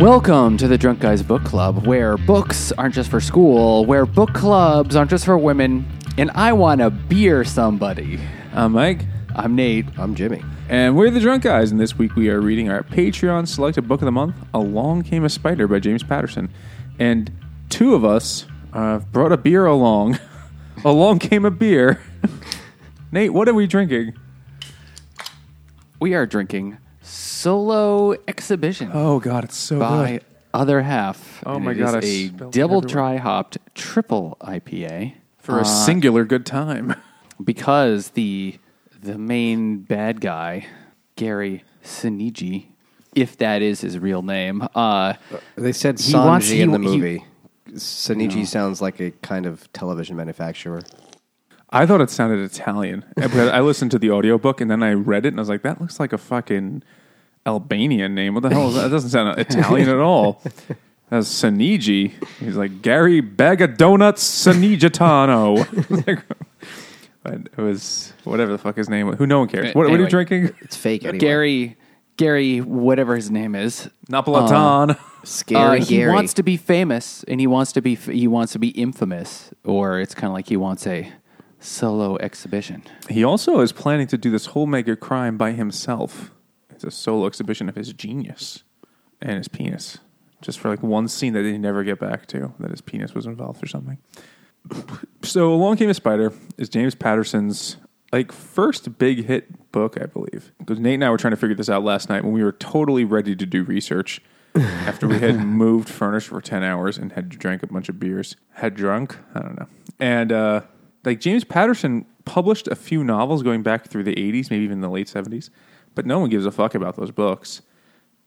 Welcome to the Drunk Guys Book Club, where books aren't just for school, where book clubs aren't just for women, and I want to beer somebody. I'm Mike. I'm Nate. I'm Jimmy. And we're the Drunk Guys, and this week we are reading our Patreon selected book of the month, Along Came a Spider by James Patterson. And two of us brought a beer along. Along came a beer. Nate, what are we drinking? We are drinking Solo Exhibition. Oh, God, it's so good. By Other Half. Oh, my God. It is a double dry hopped triple IPA. For a singular good time. Because the main bad guy, Gary Soneji, if that is his real name. They said Soneji in the movie. Soneji sounds like a kind of television manufacturer. I thought it sounded Italian. I listened to the audiobook, and then I read it, and I was like, that looks like a fucking Albanian name. What the hell is that? That doesn't sound Italian at all. That's Soneji. He's like, Gary Bag of Donuts Sonejitano. It was whatever the fuck his name was. No one cares. What are you drinking? It's fake anyway. Gary, whatever his name is. Napolitan. Scary Gary. He wants to be famous, and he wants to be infamous, or it's kind of like he wants a solo exhibition. He also is planning to do this whole mega crime by himself. It's a solo exhibition of his genius and his penis. Just for like one scene that they never get back to, that his penis was involved or something. So Along Came a Spider is James Patterson's like first big hit book, I believe. Because Nate and I were trying to figure this out last night when we were totally ready to do research after we had moved furnished for 10 hours and had drank a bunch of beers. I don't know. And like James Patterson published a few novels going back through the 80s, maybe even the late 70s. But no one gives a fuck about those books.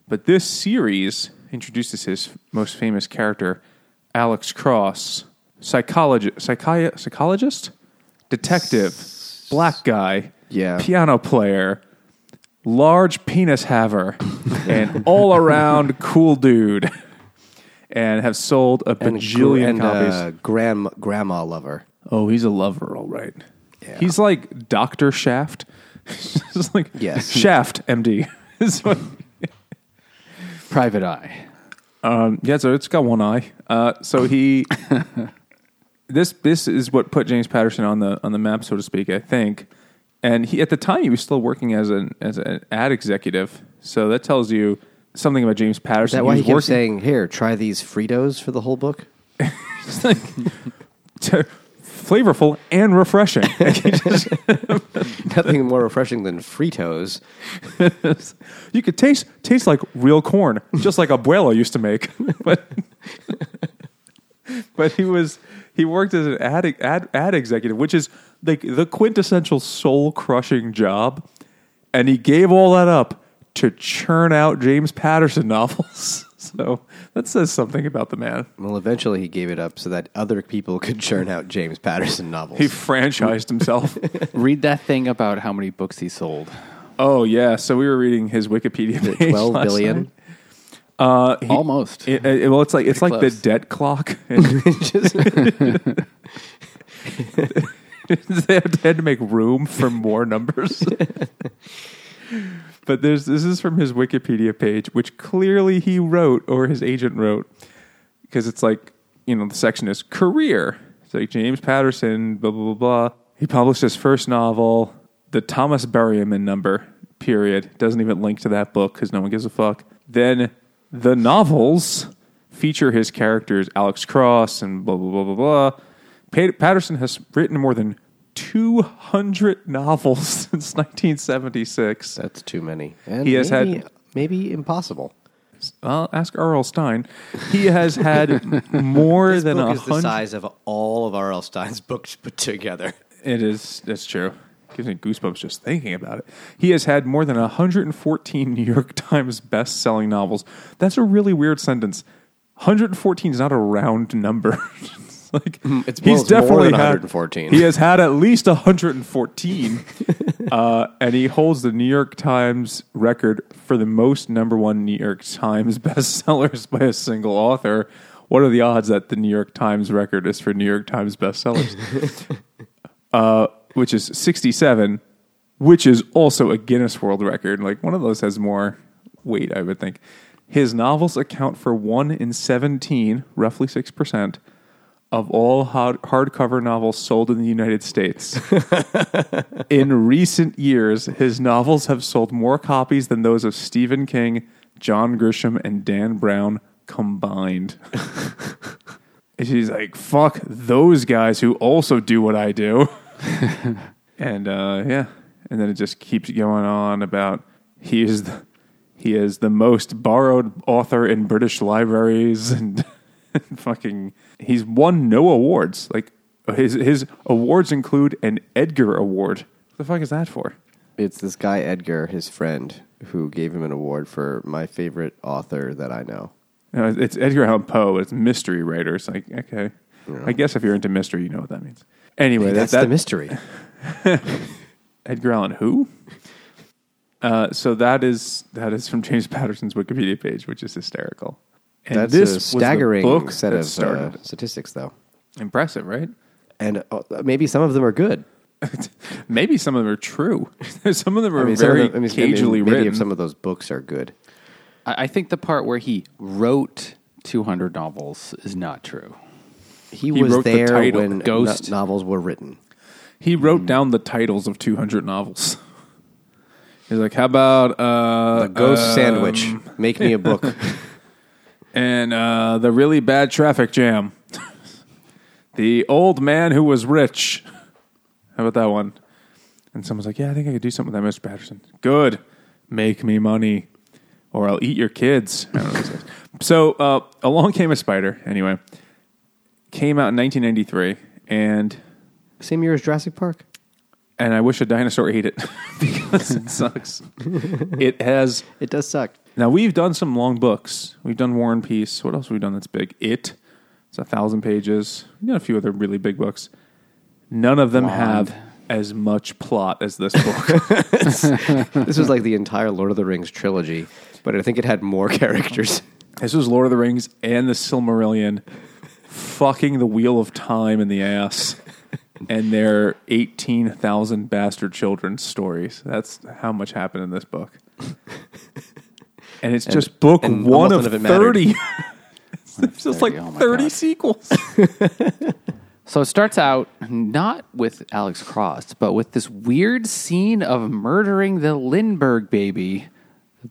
But this series introduces his most famous character, Alex Cross, psychologist, detective, black guy, piano player, large penis haver, and all around cool dude, and have sold a bajillion copies. Grandma lover. Oh, he's a lover, all right. Yeah. He's like Dr. Shaft. Just like Shaft, MD. Private Eye. So it's got one eye. So he... This is what put James Patterson on the map, so to speak, I think. And he, at the time, he was still working as an ad executive. So that tells you something about James Patterson. Is that why he kept saying, "Here, try these Fritos for the whole book"? It's like flavorful and refreshing. Nothing more refreshing than Fritos. You could taste like real corn, just like Abuelo used to make. But he was. He worked as an ad executive, which is like the quintessential soul-crushing job, and he gave all that up to churn out James Patterson novels. So that says something about the man. Well, eventually he gave it up so that other people could churn out James Patterson novels. He franchised himself. Read that thing about how many books he sold. Oh, yeah. So we were reading his Wikipedia page. 12 billion? Last night. Almost. It's like close. The debt clock. They had to make room for more numbers. But this is from his Wikipedia page, which clearly he wrote or his agent wrote, because it's like, the section is career. It's like James Patterson, blah, blah, blah, blah. He published his first novel, The Thomas Berryman Number, period. Doesn't even link to that book because no one gives a fuck. Then the novels feature his characters, Alex Cross and blah, blah, blah, blah, blah. Patterson has written more than 200 novels since 1976. That's too many. And he has maybe impossible. I'll ask R.L. Stine. He has had more than 100. This book is the size of all of R.L. Stine's books put together. It is. That's true. Gives me goosebumps just thinking about it. He has had more than 114 New York Times best-selling novels. That's a really weird sentence. 114 is not a round number. It's like he's definitely more than 114. He has had at least 114, and he holds the New York Times record for the most number one New York Times bestsellers by a single author. What are the odds that the New York Times record is for New York Times bestsellers? Which is 67, which is also a Guinness World Record. Like, one of those has more weight, I would think. His novels account for 1 in 17, roughly 6%, of all hardcover novels sold in the United States. In recent years, his novels have sold more copies than those of Stephen King, John Grisham, and Dan Brown combined. And she's like, fuck those guys who also do what I do. And yeah, and then it just keeps going on about he is the most borrowed author in British libraries, and fucking he's won no awards. Like his awards include an Edgar Award. What the fuck is that for? It's this guy Edgar, his friend, who gave him an award for my favorite author that I know. No, it's Edgar Allan Poe. It's mystery writers. Like, okay, yeah. I guess if you're into mystery, you know what that means. Anyway, hey, that's the mystery. Edgar Allan who? So that is from James Patterson's Wikipedia page, which is hysterical. And that's this a staggering was the book set of statistics, though. Impressive, right? And maybe some of them are good. Maybe some of them are true. Some of them are cagily written. Maybe some of those books are good. I think the part where he wrote 200 novels is not true. He was there when Ghost novels were written. He wrote down the titles of 200 novels. He's like, how about... the Ghost Sandwich. Make me a book. And the Really Bad Traffic Jam. The Old Man Who Was Rich. How about that one? And someone's like, yeah, I think I could do something with that, Mr. Patterson. Good. Make me money. Or I'll eat your kids. I don't know what it says. So Along Came a Spider, anyway. Came out in 1993, and... Same year as Jurassic Park. And I wish a dinosaur ate it because it sucks. It does suck. Now, we've done some long books. We've done War and Peace. What else have we done that's big? It's 1,000 pages. We've done a few other really big books. None of them have as much plot as this book. This was like the entire Lord of the Rings trilogy, but I think it had more characters. This was Lord of the Rings and the Silmarillion fucking the Wheel of Time in the ass. And their 18,000 bastard children's stories. That's how much happened in this book. And it's just book one of 30. It's just like 30 sequels. So it starts out not with Alex Cross, but with this weird scene of murdering the Lindbergh baby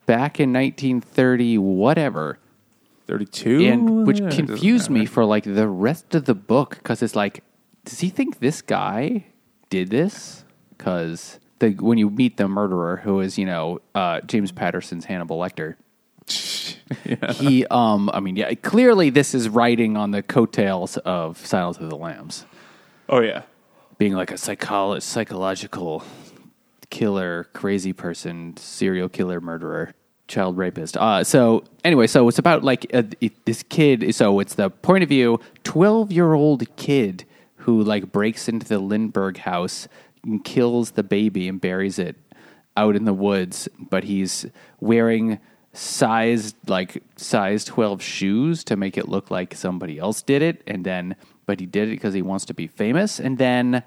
back in 1930, whatever. 32? And which confused me for like the rest of the book because it's like, does he think this guy did this? Because when you meet the murderer, who is, James Patterson's Hannibal Lecter, yeah. He, clearly this is riding on the coattails of Silence of the Lambs. Oh, yeah. Being like a psychological killer, crazy person, serial killer, murderer, child rapist. So it's about like this kid. So it's the point of view, 12-year-old kid who like breaks into the Lindbergh house and kills the baby and buries it out in the woods, but he's wearing size 12 shoes to make it look like somebody else did it, but he did it because he wants to be famous, and then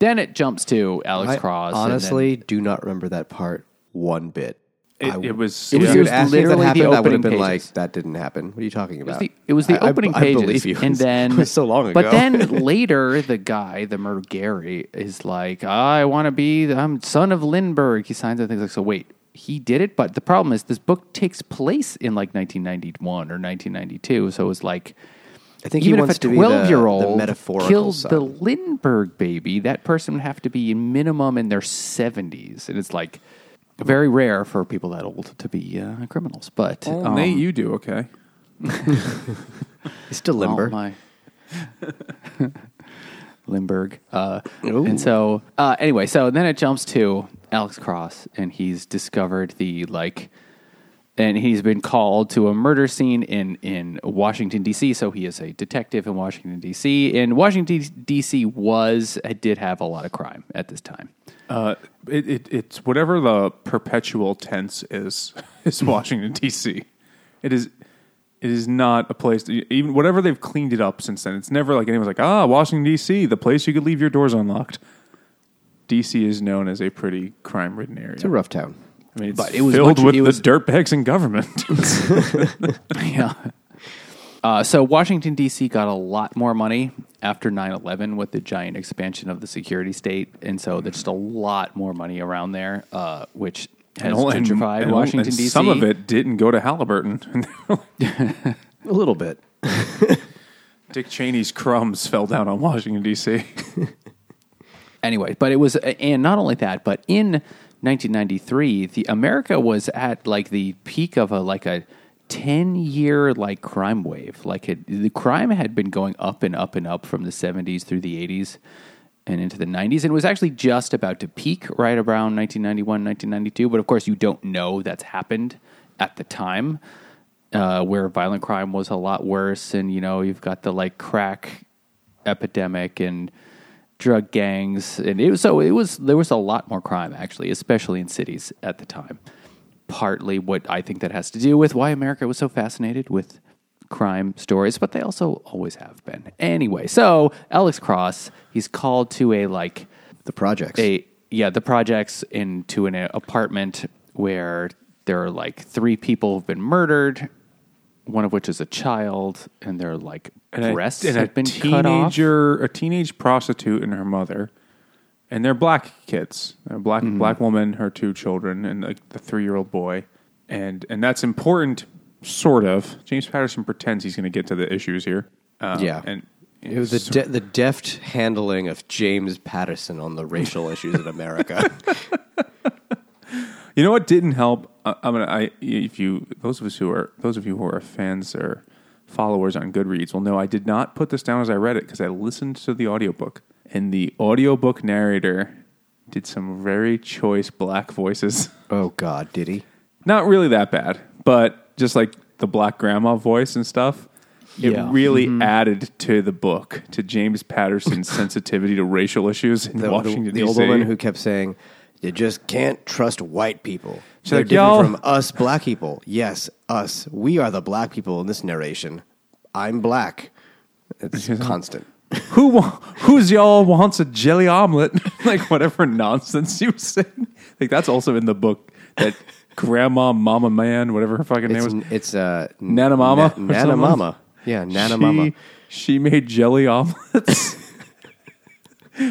it jumps to Alex Cross. Honestly, do not remember that part one bit. It was literally the opening. That would have been pages. Like that didn't happen. What are you talking about? It was the opening pages. I believe you. And then it was so long ago. But then later, the guy, the murder Gary, is like, I want to be the son of Lindbergh. He signs and things like so. Wait, he did it. But the problem is, this book takes place in like 1991 or 1992. So it was like, I think even if a 12-year-old kills the Lindbergh baby, that person would have to be minimum in their 70s, and it's like. Very rare for people that old to be criminals, but... Oh, Nate, you do, okay. It's still Lindbergh. Oh, my. Lindbergh. And so, anyway, so then it jumps to Alex Cross, and he's discovered and he's been called to a murder scene in Washington, D.C., so he is a detective in Washington, D.C., and Washington, D.C. did have a lot of crime at this time. It's whatever the perpetual tense is Washington, D.C. It is not a place, even whatever they've cleaned it up since then, it's never like anyone's like, Washington, D.C., the place you could leave your doors unlocked. D.C. is known as a pretty crime-ridden area. It's a rough town. I mean, but it was filled with the dirtbags in government. Yeah. So Washington, D.C. got a lot more money after 9/11 with the giant expansion of the security state. And so there's just a lot more money around there, which has gentrified Washington, D.C. Some of it didn't go to Halliburton. A little bit. Dick Cheney's crumbs fell down on Washington, D.C. Anyway, but it was, and not only that, but in 1993, America was at like the peak of a 10-year like crime wave. Like the crime had been going up and up and up from the 70s through the 80s and into the 90s. And it was actually just about to peak right around 1991, 1992. But of course, you don't know that's happened at the time, where violent crime was a lot worse. And, you know, you've got the like crack epidemic and drug gangs, and there was a lot more crime, actually, especially in cities at the time. Partly what I think that has to do with why America was so fascinated with crime stories, but they also always have been. Anyway, so Alex Cross, he's called to the projects, into an apartment where there are like three people who've been murdered, one of which is a child, and they're like breasts have been cut off. A teenage prostitute and her mother, and they're black kids. A black woman, her two children, and like the 3-year-old boy, and that's important, sort of. James Patterson pretends he's going to get to the issues here. It was the deft handling of James Patterson on the racial issues in America. You know what didn't help? Those of you who are fans or followers on Goodreads will know I did not put this down as I read it because I listened to the audiobook, and the audiobook narrator did some very choice black voices. Oh God, did he? Not really that bad, but just like the black grandma voice and stuff, it really added to the book, to James Patterson's sensitivity to racial issues in Washington, D.C. The old woman who kept saying, "You just can't trust white people. So they're different from us black people." Yes, us. We are the black people in this narration. I'm black. It's constant. Who's y'all wants a jelly omelet? Like whatever nonsense you say. Like that's also in the book. That grandma, mama, man, whatever her fucking name was. It's Nana Mama. Nana Mama. Yeah, Nana Mama. She made jelly omelets.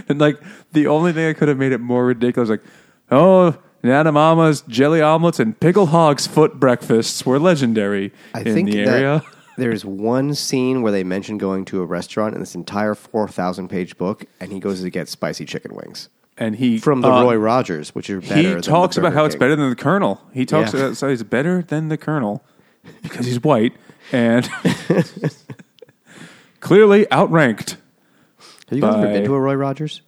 And like the only thing I could have made it more ridiculous, like, oh, Nana Mama's jelly omelets and pickled hog's foot breakfasts were legendary in the area. There's one scene where they mention going to a restaurant in this entire 4,000-page book, and he goes to get spicy chicken wings. And he from the Roy Rogers, which are better. He talks about how it's better than the Colonel. He talks about how he's better than the Colonel because he's white and clearly outranked. Have you guys ever been to a Roy Rogers?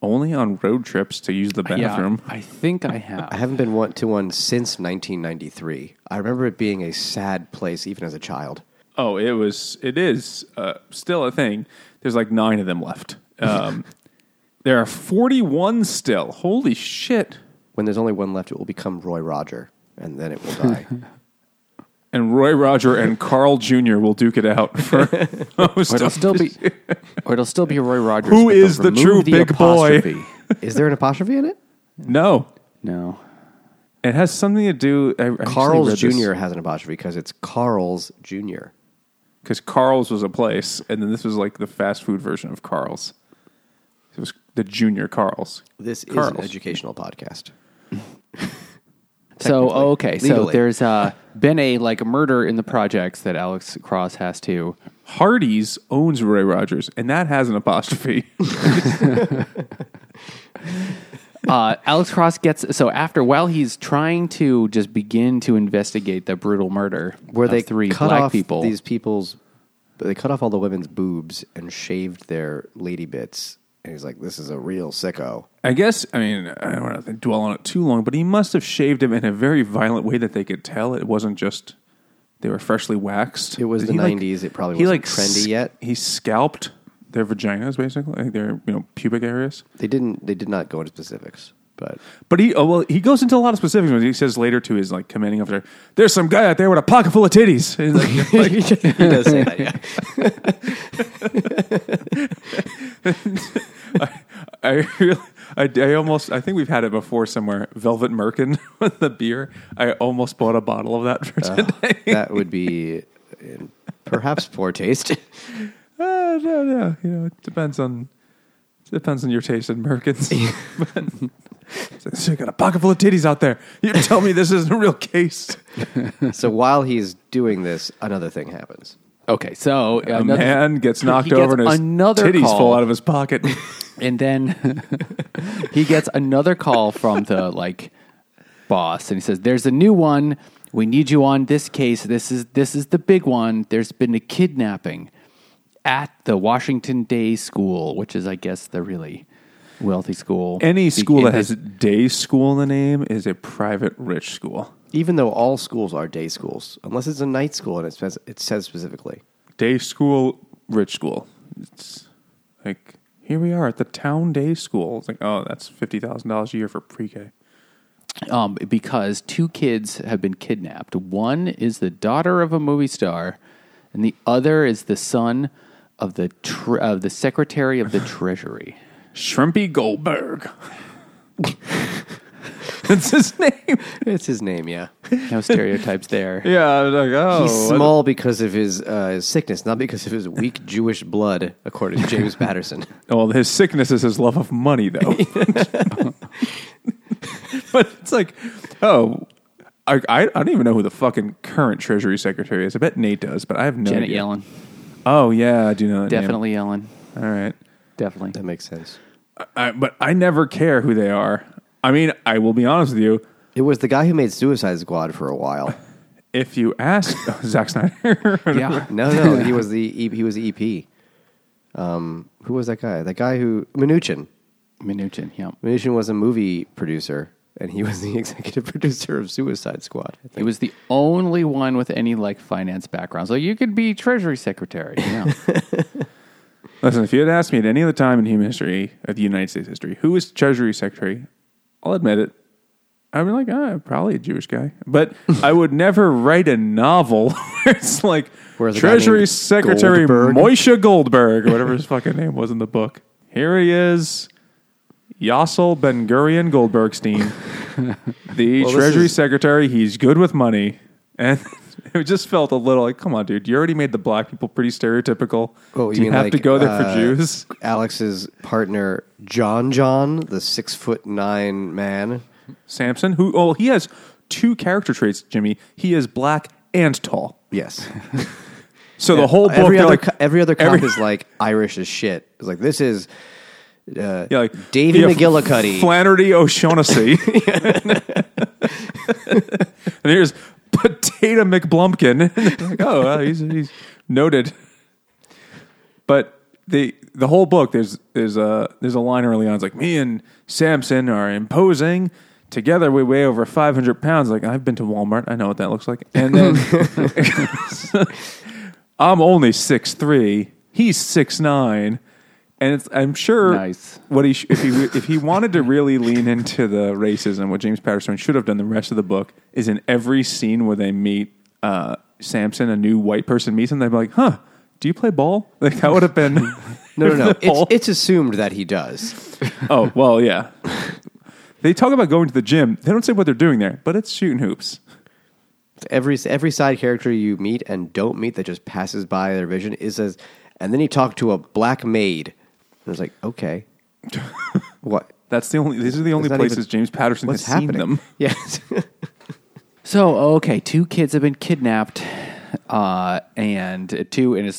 Only on road trips to use the bathroom. Yeah, I think I have. I haven't been to one since 1993. I remember it being a sad place even as a child. Oh, it is still a thing. There's like 9 of them left. There are 41 still. Holy shit. When there's only one left, it will become Roy Roger, and then it will die. And Roy Roger and Carl Jr. will duke it out for most of it. Or it'll still be Roy Rogers. Who is the true big boy? Is there an apostrophe in it? No. It has something to do... Carl's Jr. has an apostrophe because it's Carl's Jr. Because Carl's was a place, and then this was like the fast food version of Carl's. It was the Junior Carl's. This is an educational podcast. So, legally. There's been a murder in the projects that Alex Cross has to. Hardee's owns Roy Rogers, and that has an apostrophe. Alex Cross while he's trying to just begin to investigate the brutal murder where they three cut black off people. These people's, they cut off all the women's boobs and shaved their lady bits. And he's like, this is a real sicko. I guess, I don't want to dwell on it too long, but he must have shaved him in a very violent way that they could tell. It wasn't just they were freshly waxed. It was the 90s. It probably wasn't trendy yet. He scalped their vaginas, basically, like their pubic areas. They did not go into specifics. But he goes into a lot of specifics. He says later to his commanding officer, "There's some guy out there with a pocket full of titties." He does say that. Yeah. I really, I think we've had it before somewhere. Velvet Merkin, the beer. I almost bought a bottle of that for today. That would be perhaps poor taste. No. You know, it depends on your taste in Merkins. So you got a pocket full of titties out there. You tell me this isn't a real case. So while he's doing this, another thing happens. Okay, so a man gets knocked over and his titties fall out of his pocket, and then he gets another call from the boss, and he says, "There's a new one. We need you on this case. This is the big one. There's been a kidnapping at the Washington Day School, which is, I guess, the really wealthy school. Any school that has day school in the name is a private rich school." Even though all schools are day schools, unless it's a night school, and it says specifically day school, rich school. It's like, here we are at the town day school. It's like, oh, that's $50,000 a year for pre-K. Because two kids have been kidnapped. One is the daughter of a movie star, and the other is the son of the Secretary of the Treasury, Shrimpy Goldberg. It's his name. It's his name, yeah. No stereotypes there. Yeah, I was like, oh. He's small because of his sickness, not because of his weak Jewish blood, according to James Patterson. Well, his sickness is his love of money, though. But it's like, oh, I don't even know who the fucking current Treasury Secretary is. I bet Nate does, but I have no idea. Janet Yellen. Oh, yeah, I do know that. Definitely name. Yellen. All right. Definitely. That makes sense. But I never care who they are. I mean, I will be honest with you. It was the guy who made Suicide Squad for a while. If you ask Zack Snyder, yeah, no, he was the EP. Who was that guy? That guy who Mnuchin, yeah. Mnuchin was a movie producer, and he was the executive producer of Suicide Squad. He was the only one with any finance background, so you could be Treasury Secretary. Yeah. Listen, if you had asked me at any other time in human history, at the United States history, who is Treasury Secretary? I'll admit it. I'd be like, probably a Jewish guy. But I would never write a novel where it's like Treasury Secretary Goldberg? Moishe Goldberg, or whatever his fucking name was in the book. Here he is, Yossel Ben-Gurion Goldbergstein, the Treasury Secretary. He's good with money. And it just felt a little like, come on, dude. You already made the black people pretty stereotypical. Oh, do you have to go there for Jews? Alex's partner, John, the 6'9" man. Samson, he has two character traits, Jimmy. He is black and tall. Yes. So yeah, the whole book, every other cop is like Irish as shit. It's like, this is Davy McGillicuddy. Flannery O'Shaughnessy. And here's Potato McBlumpkin. Like, oh, well, he's noted. But the whole book, there's a line early on. It's like, me and Samson are imposing. Together we weigh over 500 pounds. Like, I've been to Walmart. I know what that looks like. And then I'm only 6'3". He's 6'9". And I'm sure nice. What if he wanted to really lean into the racism, what James Patterson should have done the rest of the book is in every scene where they meet Samson, a new white person meets him, they'd be like, huh, do you play ball? Like, that would have been... no. It's assumed that he does. Oh, well, yeah. They talk about going to the gym. They don't say what they're doing there, but it's shooting hoops. Every side character you meet and don't meet that just passes by their vision is as... And then he talked to a black maid. I was like, okay, what? These are the only places James Patterson has seen them. Yes. So, okay, two kids have been kidnapped, and it's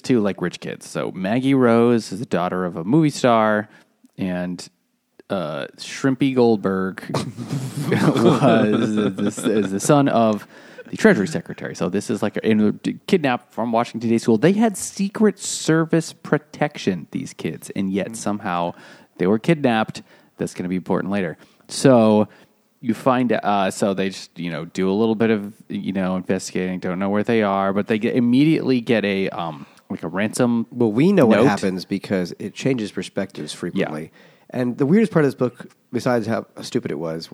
two rich kids. So Maggie Rose is the daughter of a movie star, and Shrimpy Goldberg is the son of the Treasury Secretary. So this is kidnapped from Washington Day School. They had Secret Service protection, these kids, and yet somehow they were kidnapped. That's going to be important later. So you find, so they just, do a little bit of, investigating, don't know where they are, but they immediately get a, a ransom. Well, we know what happens because it changes perspectives frequently. Yeah. And the weirdest part of this book, besides how stupid it was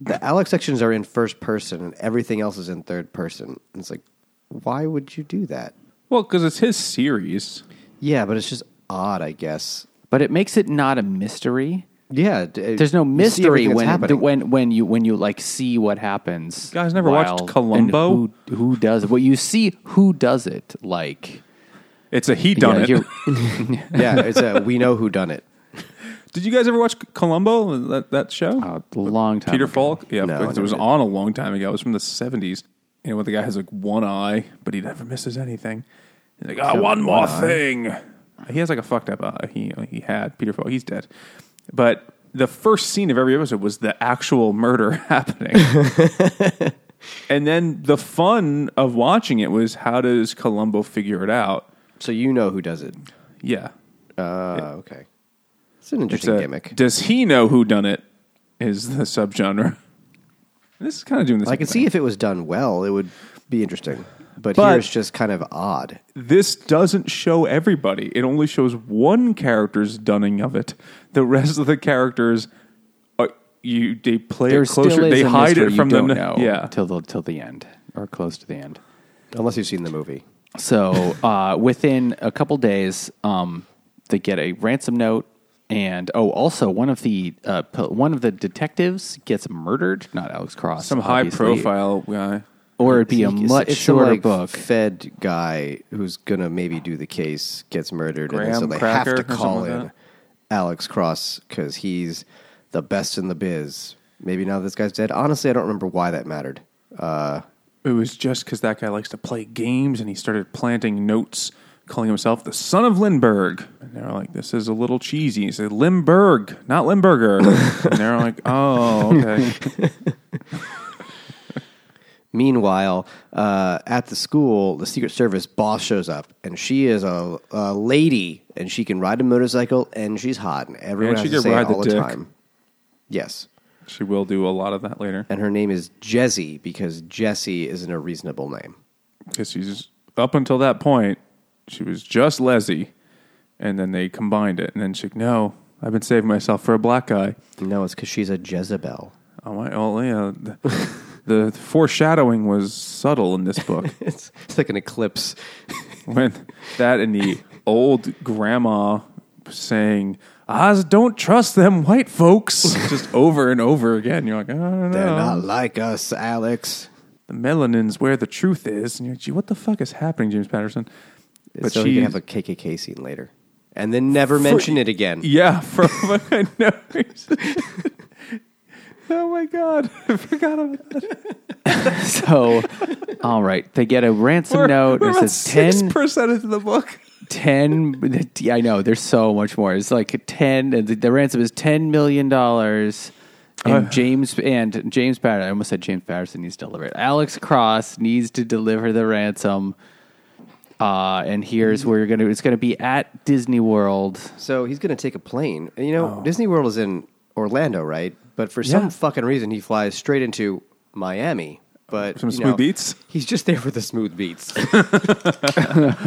the Alex sections are in first person and everything else is in third person. And it's like, why would you do that? Well, because it's his series. Yeah, but it's just odd, I guess. But it makes it not a mystery. Yeah, there's no mystery when you like see what happens. You guys never watched Columbo? Who does it? Well, you see who does it. Like it's a he done it. Yeah, it's a we know who done it. Did you guys ever watch Columbo? That show? A long time. Peter ago. Falk. Yeah, no, it was on a long time ago. It was from the 70s. You know, when the guy has like one eye, but he never misses anything. He's like, one more thing. He has like a fucked up eye. He had Peter Falk. He's dead. But the first scene of every episode was the actual murder happening. And then the fun of watching it was, how does Columbo figure it out? So you know who does it. Yeah. Okay. It's an interesting gimmick. Does he know who done it is the subgenre. This is kind of doing the same thing. I can see if it was done well, it would be interesting. But here it's just kind of odd. This doesn't show everybody. It only shows one character's dunning of it. The rest of the characters, they play it closer. They hide it from them till the end or close to the end, unless you've seen the movie. So within a couple days, they get a ransom note, and also one of the detectives gets murdered. Not Alex Cross, some high profile guy. Or it'd be a much shorter book. Fed guy who's going to maybe do the case gets murdered. Graham and so they Cracker have to call in like Alex Cross because he's the best in the biz. Maybe now this guy's dead. Honestly, I don't remember why that mattered. It was just because that guy likes to play games and he started planting notes, calling himself the son of Lindbergh. And they were like, this is a little cheesy. He said, Lindbergh, not Limburger. And they were like, oh, okay. Meanwhile, at the school, the Secret Service boss shows up, and she is a lady, and she can ride a motorcycle, and she's hot, and everyone has to say it all the time. Yes. She will do a lot of that later. And her name is Jezzie, because Jesse isn't a reasonable name. Because she's, up until that point, she was just Leslie, and then they combined it, and then she's like, no, I've been saving myself for a black guy. No, it's because she's a Jezebel. Oh, my, yeah. The foreshadowing was subtle in this book. It's like an eclipse. When that and the old grandma saying, "Oz, don't trust them white folks," just over and over again. You're like, oh, no. They're not like us, Alex. The melanin's where the truth is. And you're like, gee, what the fuck is happening, James Patterson? But so you can have a KKK scene later. And then never mention it again. Yeah, for what I know. Oh, my God. I forgot about that. So, all right. They get a ransom note. It says 6% of the book. 10. I know. There's so much more. It's like 10. The ransom is $10 million. And James Patterson. I almost said James Patterson needs to deliver it. Alex Cross needs to deliver the ransom. And here's where it's going to be at Disney World. So, he's going to take a plane. You know, Disney World is in Orlando, right? But for some fucking reason, he flies straight into Miami. But some smooth beats? He's just there for the smooth beats.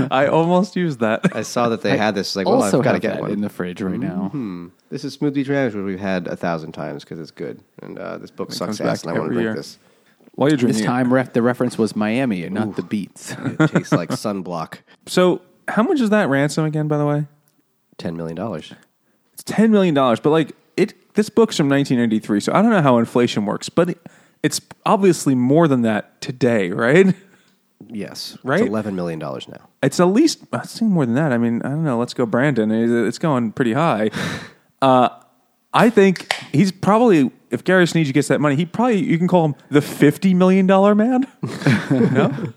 I almost used that. I saw that they had this. Like, well, I've got to get one in the fridge right now. This is Smooth Beats Miami, which we've had 1,000 times because it's good. And this book sucks ass, and I want to drink this. While you're drinking, this time the reference was Miami and not the beats. It tastes like sunblock. So, how much is that ransom again? By the way, $10 million. It's $10 million, but like. This book's from 1993, so I don't know how inflation works, but it's obviously more than that today, right? Yes. Right? It's $11 million now. It's at least, I think, more than that. I mean, I don't know. Let's go, Brandon. It's going pretty high. I think he's probably, if Gary Soneji gets that money, you can call him the $50 million man. No?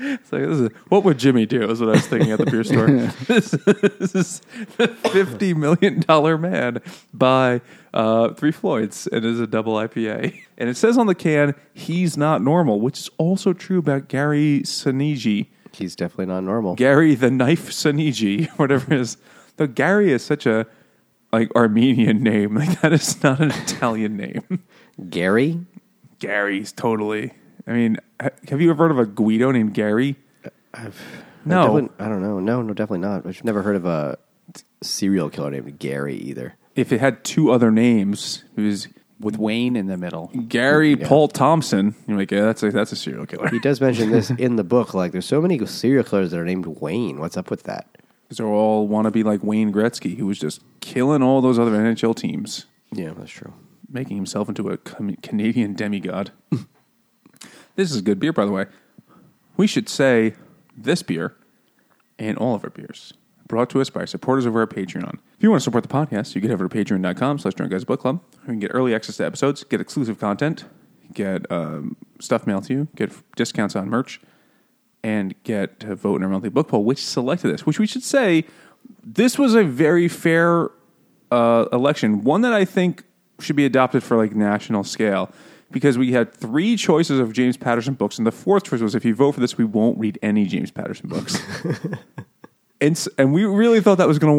It's like, what would Jimmy do? Is what I was thinking at the beer store. This is the $50 million man by Three Floyds, and is a double IPA. And it says on the can, he's not normal, which is also true about Gary Soneji. He's definitely not normal. Gary the Knife Soneji, whatever it is. Though Gary is such a Armenian name. Like, that is not an Italian name. Gary? Gary's totally. I mean, have you ever heard of a Guido named Gary? I don't know. No, definitely not. I've never heard of a serial killer named Gary either. If it had two other names, it was with Wayne in the middle. Gary Paul Thompson. You're like, yeah, that's a serial killer. He does mention this in the book. Like, there's so many serial killers that are named Wayne. What's up with that? Because they all want to be like Wayne Gretzky, who was just killing all those other NHL teams. Yeah, that's true. Making himself into a Canadian demigod. This is good beer, by the way. We should say this beer and all of our beers brought to us by supporters over at Patreon. If you want to support the podcast, you can head over to patreon.com/drunkguysbookclub. You can get early access to episodes, get exclusive content, get stuff mailed to you, get discounts on merch, and get to vote in our monthly book poll, which selected this, which we should say, this was a very fair election, one that I think should be adopted for like national scale, because we had 3 choices of James Patterson books, and the 4th choice was, if you vote for this, we won't read any James Patterson books. And we really thought that was going to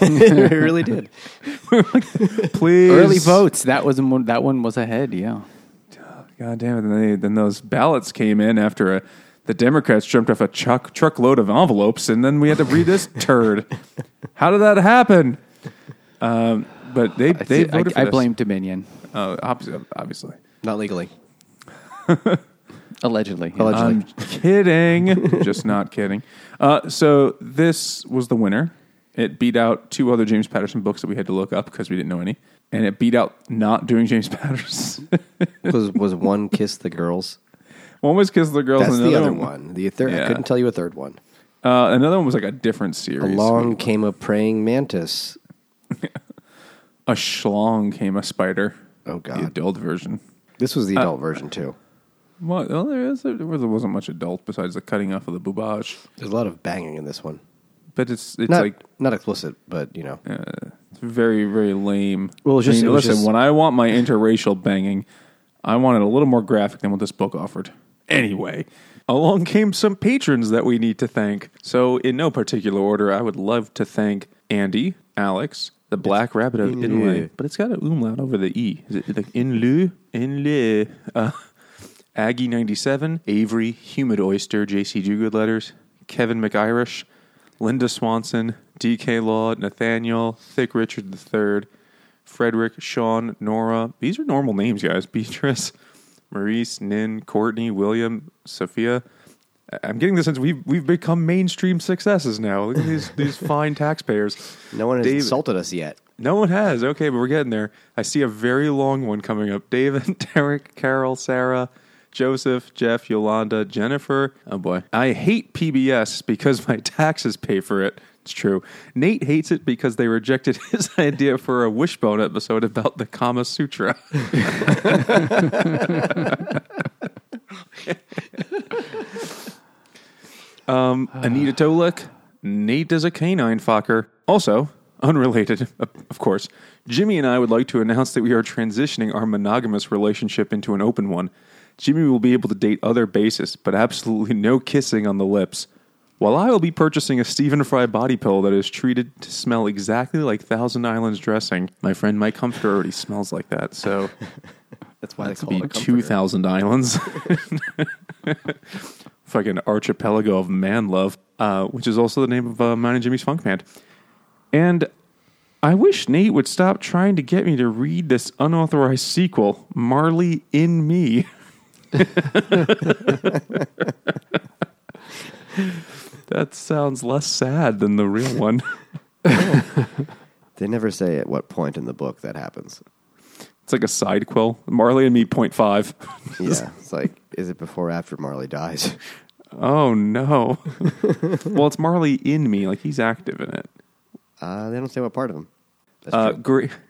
win. We really did. We were like, please. Early votes, that one was ahead, yeah. God damn it, then those ballots came in after the Democrats jumped off a truckload of envelopes, and then we had to read this turd. How did that happen? But they voted for this. I blame Dominion. Obviously. Not legally. Allegedly. I'm kidding. Just not kidding. So this was the winner. It beat out 2 other James Patterson books that we had to look up because we didn't know any. And it beat out not doing James Patterson. was one Kiss the Girls? One was Kiss the Girls. That's and the other one. The third. Yeah. I couldn't tell you a third one. Another one was like a different series. Along Came a Praying Mantis. A Schlong Came a Spider. Oh, God. The adult version. This was the adult version, too. Well, there wasn't much adult besides the cutting off of the boobage. There's a lot of banging in this one. But it's not, like... Not explicit, but, you know. It's very, very lame. Well, it's just... I mean, listen, when I want my interracial banging, I want it a little more graphic than what this book offered. Anyway, along came some patrons that we need to thank. So in no particular order, I would love to thank Andy, Alex, the Black Rabbit of Inlay. But it's got an umlaut over the E. Is it like Inlu? Inlay. Aggie 97, Avery, Humid Oyster, JC Duguid Letters, Kevin McIrish, Linda Swanson, DK Law, Nathaniel, Thick Richard III, Frederick, Sean, Nora. These are normal names, guys. Beatrice, Maurice, Nin, Courtney, William, Sophia. I'm getting the sense we've become mainstream successes now. Look at these fine taxpayers. No one has insulted us yet. No one has. Okay, but we're getting there. I see a very long one coming up. David, Derek, Carol, Sarah, Joseph, Jeff, Yolanda, Jennifer. Oh, boy. I hate PBS because my taxes pay for it. It's true. Nate hates it because they rejected his idea for a Wishbone episode about the Kama Sutra. Anita Tolek, Nate is a canine fucker. Also, unrelated, of course, Jimmy and I would like to announce that we are transitioning our monogamous relationship into an open one. Jimmy will be able to date other bases, but absolutely no kissing on the lips. While I will be purchasing a Stephen Fry body pillow that is treated to smell exactly like Thousand Islands dressing. My friend, my comforter already smells like that, so that's why they call it 2,000 Islands. Fucking archipelago of man love, which is also the name of mine and Jimmy's funk band. And I wish Nate would stop trying to get me to read this unauthorized sequel, Marley and Me. That sounds less sad than the real one. Oh. They never say at what point in the book that happens. It's like a side quill. Marley and Me, 0.5. Yeah, it's like, is it before or after Marley dies? Oh, no. Well, it's Marley in Me. Like, he's active in it. They don't say what part of him.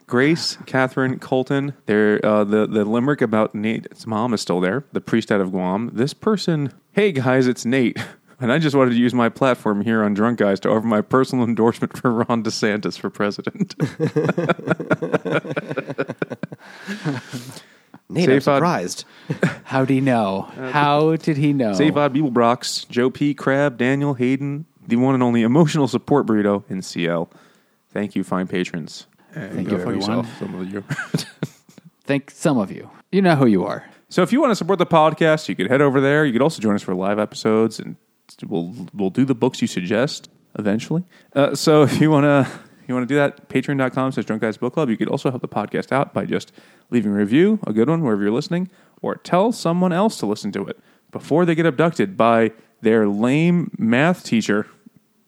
Grace, Catherine, Colton. The limerick about Nate's mom is still there. The priest out of Guam. This person, hey, guys, it's Nate. And I just wanted to use my platform here on Drunk Guys to offer my personal endorsement for Ron DeSantis for president. Nate, I'm surprised. How'd he know? How did he know? Savod Beeblebrox, Joe P. Crab, Daniel Hayden, the one and only emotional support burrito in CL. Thank you, fine patrons. Thank you, everyone. Some of you. Thank some of you. You know who you are. So if you want to support the podcast, you could head over there. You could also join us for live episodes, and we'll do the books you suggest eventually. So if you want to do that, patreon.com/drunkguysbookclub. You could also help the podcast out by just leaving a review, a good one, wherever you're listening, or tell someone else to listen to it before they get abducted by their lame math teacher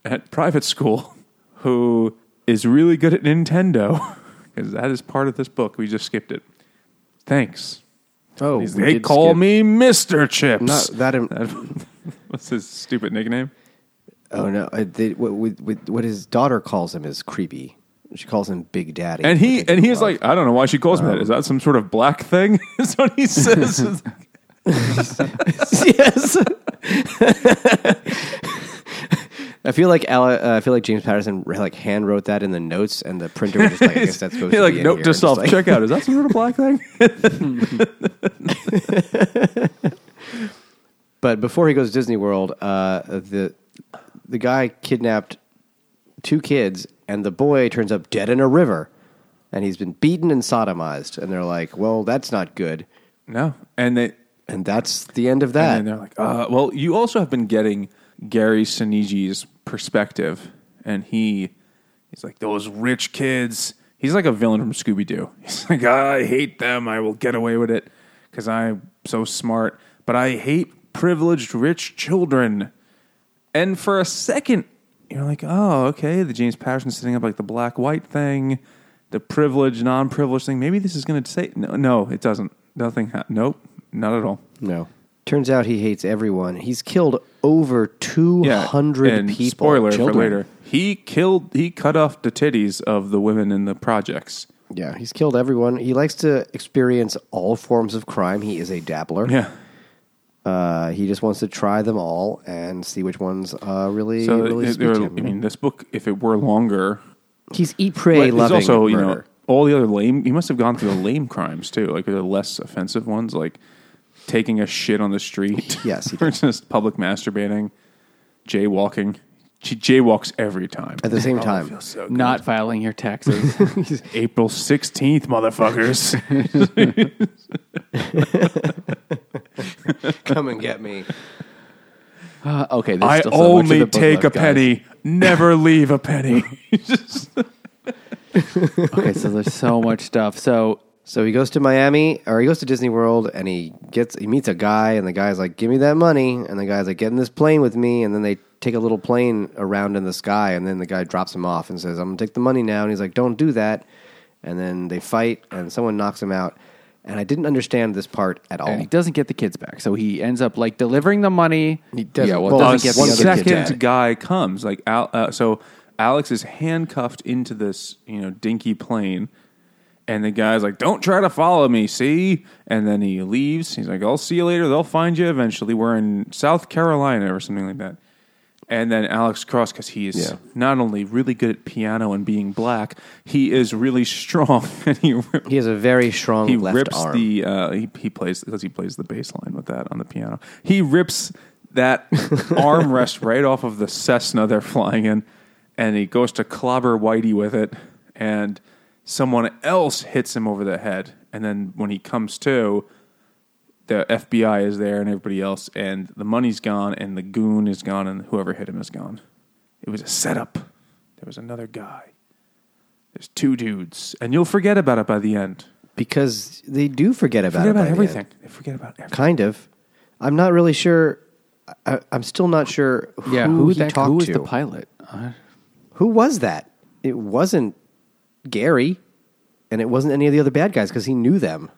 at private school who is really good at Nintendo, because that is part of this book. We just skipped it. Thanks. Oh, they call me Mr. Chips. No, what's his stupid nickname? Oh, no. What his daughter calls him is creepy. She calls him Big Daddy. And he's like, I don't know why she calls me that. Is that some sort of black thing? That's what he says. Yes. I feel like James Patterson hand wrote that in the notes, and the printer was just like, I guess that's supposed to be note to self. Check out. Is that some sort of black thing? But before he goes to Disney World, the guy kidnapped two kids, and the boy turns up dead in a river, and he's been beaten and sodomized. And they're like, "Well, that's not good." No, and that's the end of that. And they're like, "Well, you also have been getting Gary Soneji's perspective," and he's like, those rich kids. He's like a villain from Scooby-Doo. He's like, I hate them. I will get away with it because I'm so smart, but I hate privileged rich children. And for a second, you're like, oh, okay, the James Patterson setting up like the black-white thing, the privileged, non-privileged thing. Maybe this is going to say, no, it doesn't. Nothing. Nope, not at all. No. Turns out he hates everyone. He's killed over 200 people. Spoiler children. For later. He cut off the titties of the women in the projects. Yeah, he's killed everyone. He likes to experience all forms of crime. He is a dabbler. Yeah. He just wants to try them all and see which ones really speak to him. I mean, this book, if it were longer... He's eat, pray, loving also, murder. All the other lame... He must have gone through the lame crimes, too. Like, the less offensive ones, like... Taking a shit on the street. Yes. He does. Just public masturbating, jaywalking. She jaywalks every time. At the same time. Feels so good. Not filing your taxes. April 16th, motherfuckers. Come and get me. Okay. I only take a penny. Never leave a penny. Okay, so there's so much stuff. So he goes to Miami, or he goes to Disney World, and he meets a guy, and the guy's like, give me that money, and the guy's like, get in this plane with me, and then they take a little plane around in the sky, and then the guy drops him off and says, I'm going to take the money now, and he's like, don't do that, and then they fight, and someone knocks him out, and I didn't understand this part at all. And he doesn't get the kids back, so he ends up, like, delivering the money. He doesn't, get the other kids back. Second guy comes, like, so Alex is handcuffed into this, dinky plane. And the guy's like, don't try to follow me, see? And then he leaves. He's like, I'll see you later. They'll find you eventually. We're in South Carolina or something like that. And then Alex Cross, because he is not only really good at piano and being black, he is really strong. And he has a very strong left arm. He plays the bass line with that on the piano. He rips that arm rest right off of the Cessna they're flying in, and he goes to clobber Whitey with it, and... Someone else hits him over the head, and then when he comes to, the FBI is there and everybody else, and the money's gone, and the goon is gone, and whoever hit him is gone. It was a setup. There was another guy. There's two dudes, and you'll forget about it by the end. Because they do forget about everything. They forget about everything. Kind of. I'm not really sure. I'm still not sure who he talked to. Who was the pilot? Who was that? It wasn't Gary, and it wasn't any of the other bad guys because he knew them.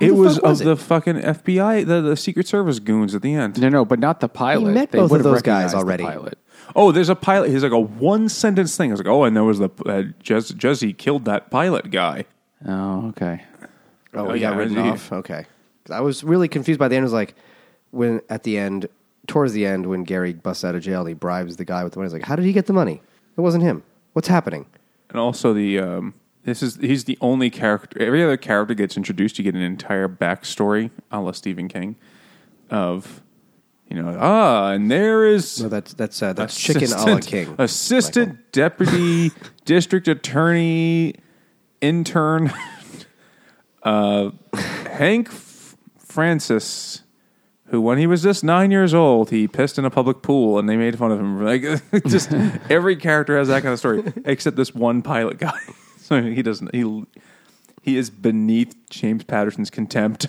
It was the fucking FBI, the Secret Service goons at the end. No, but not the pilot. He met both of those guys already. The pilot. Oh, there's a pilot. He's like a one-sentence thing. It's like, and there was the Jezzie killed that pilot guy. Oh, okay. Oh, he got written off? Okay. I was really confused by the end. It was like, towards the end, when Gary busts out of jail, he bribes the guy with the money. He's like, how did he get the money? It wasn't him. What's happening? And also he's the only character. Every other character gets introduced, you get an entire backstory, a la Stephen King, of and there is that's chicken a la King, assistant Michael. Deputy district attorney intern, Hank Francis. Who, when he was just 9 years old, he pissed in a public pool, and they made fun of him. Like, just every character has that kind of story, except this one pilot guy. So he doesn't. He is beneath James Patterson's contempt.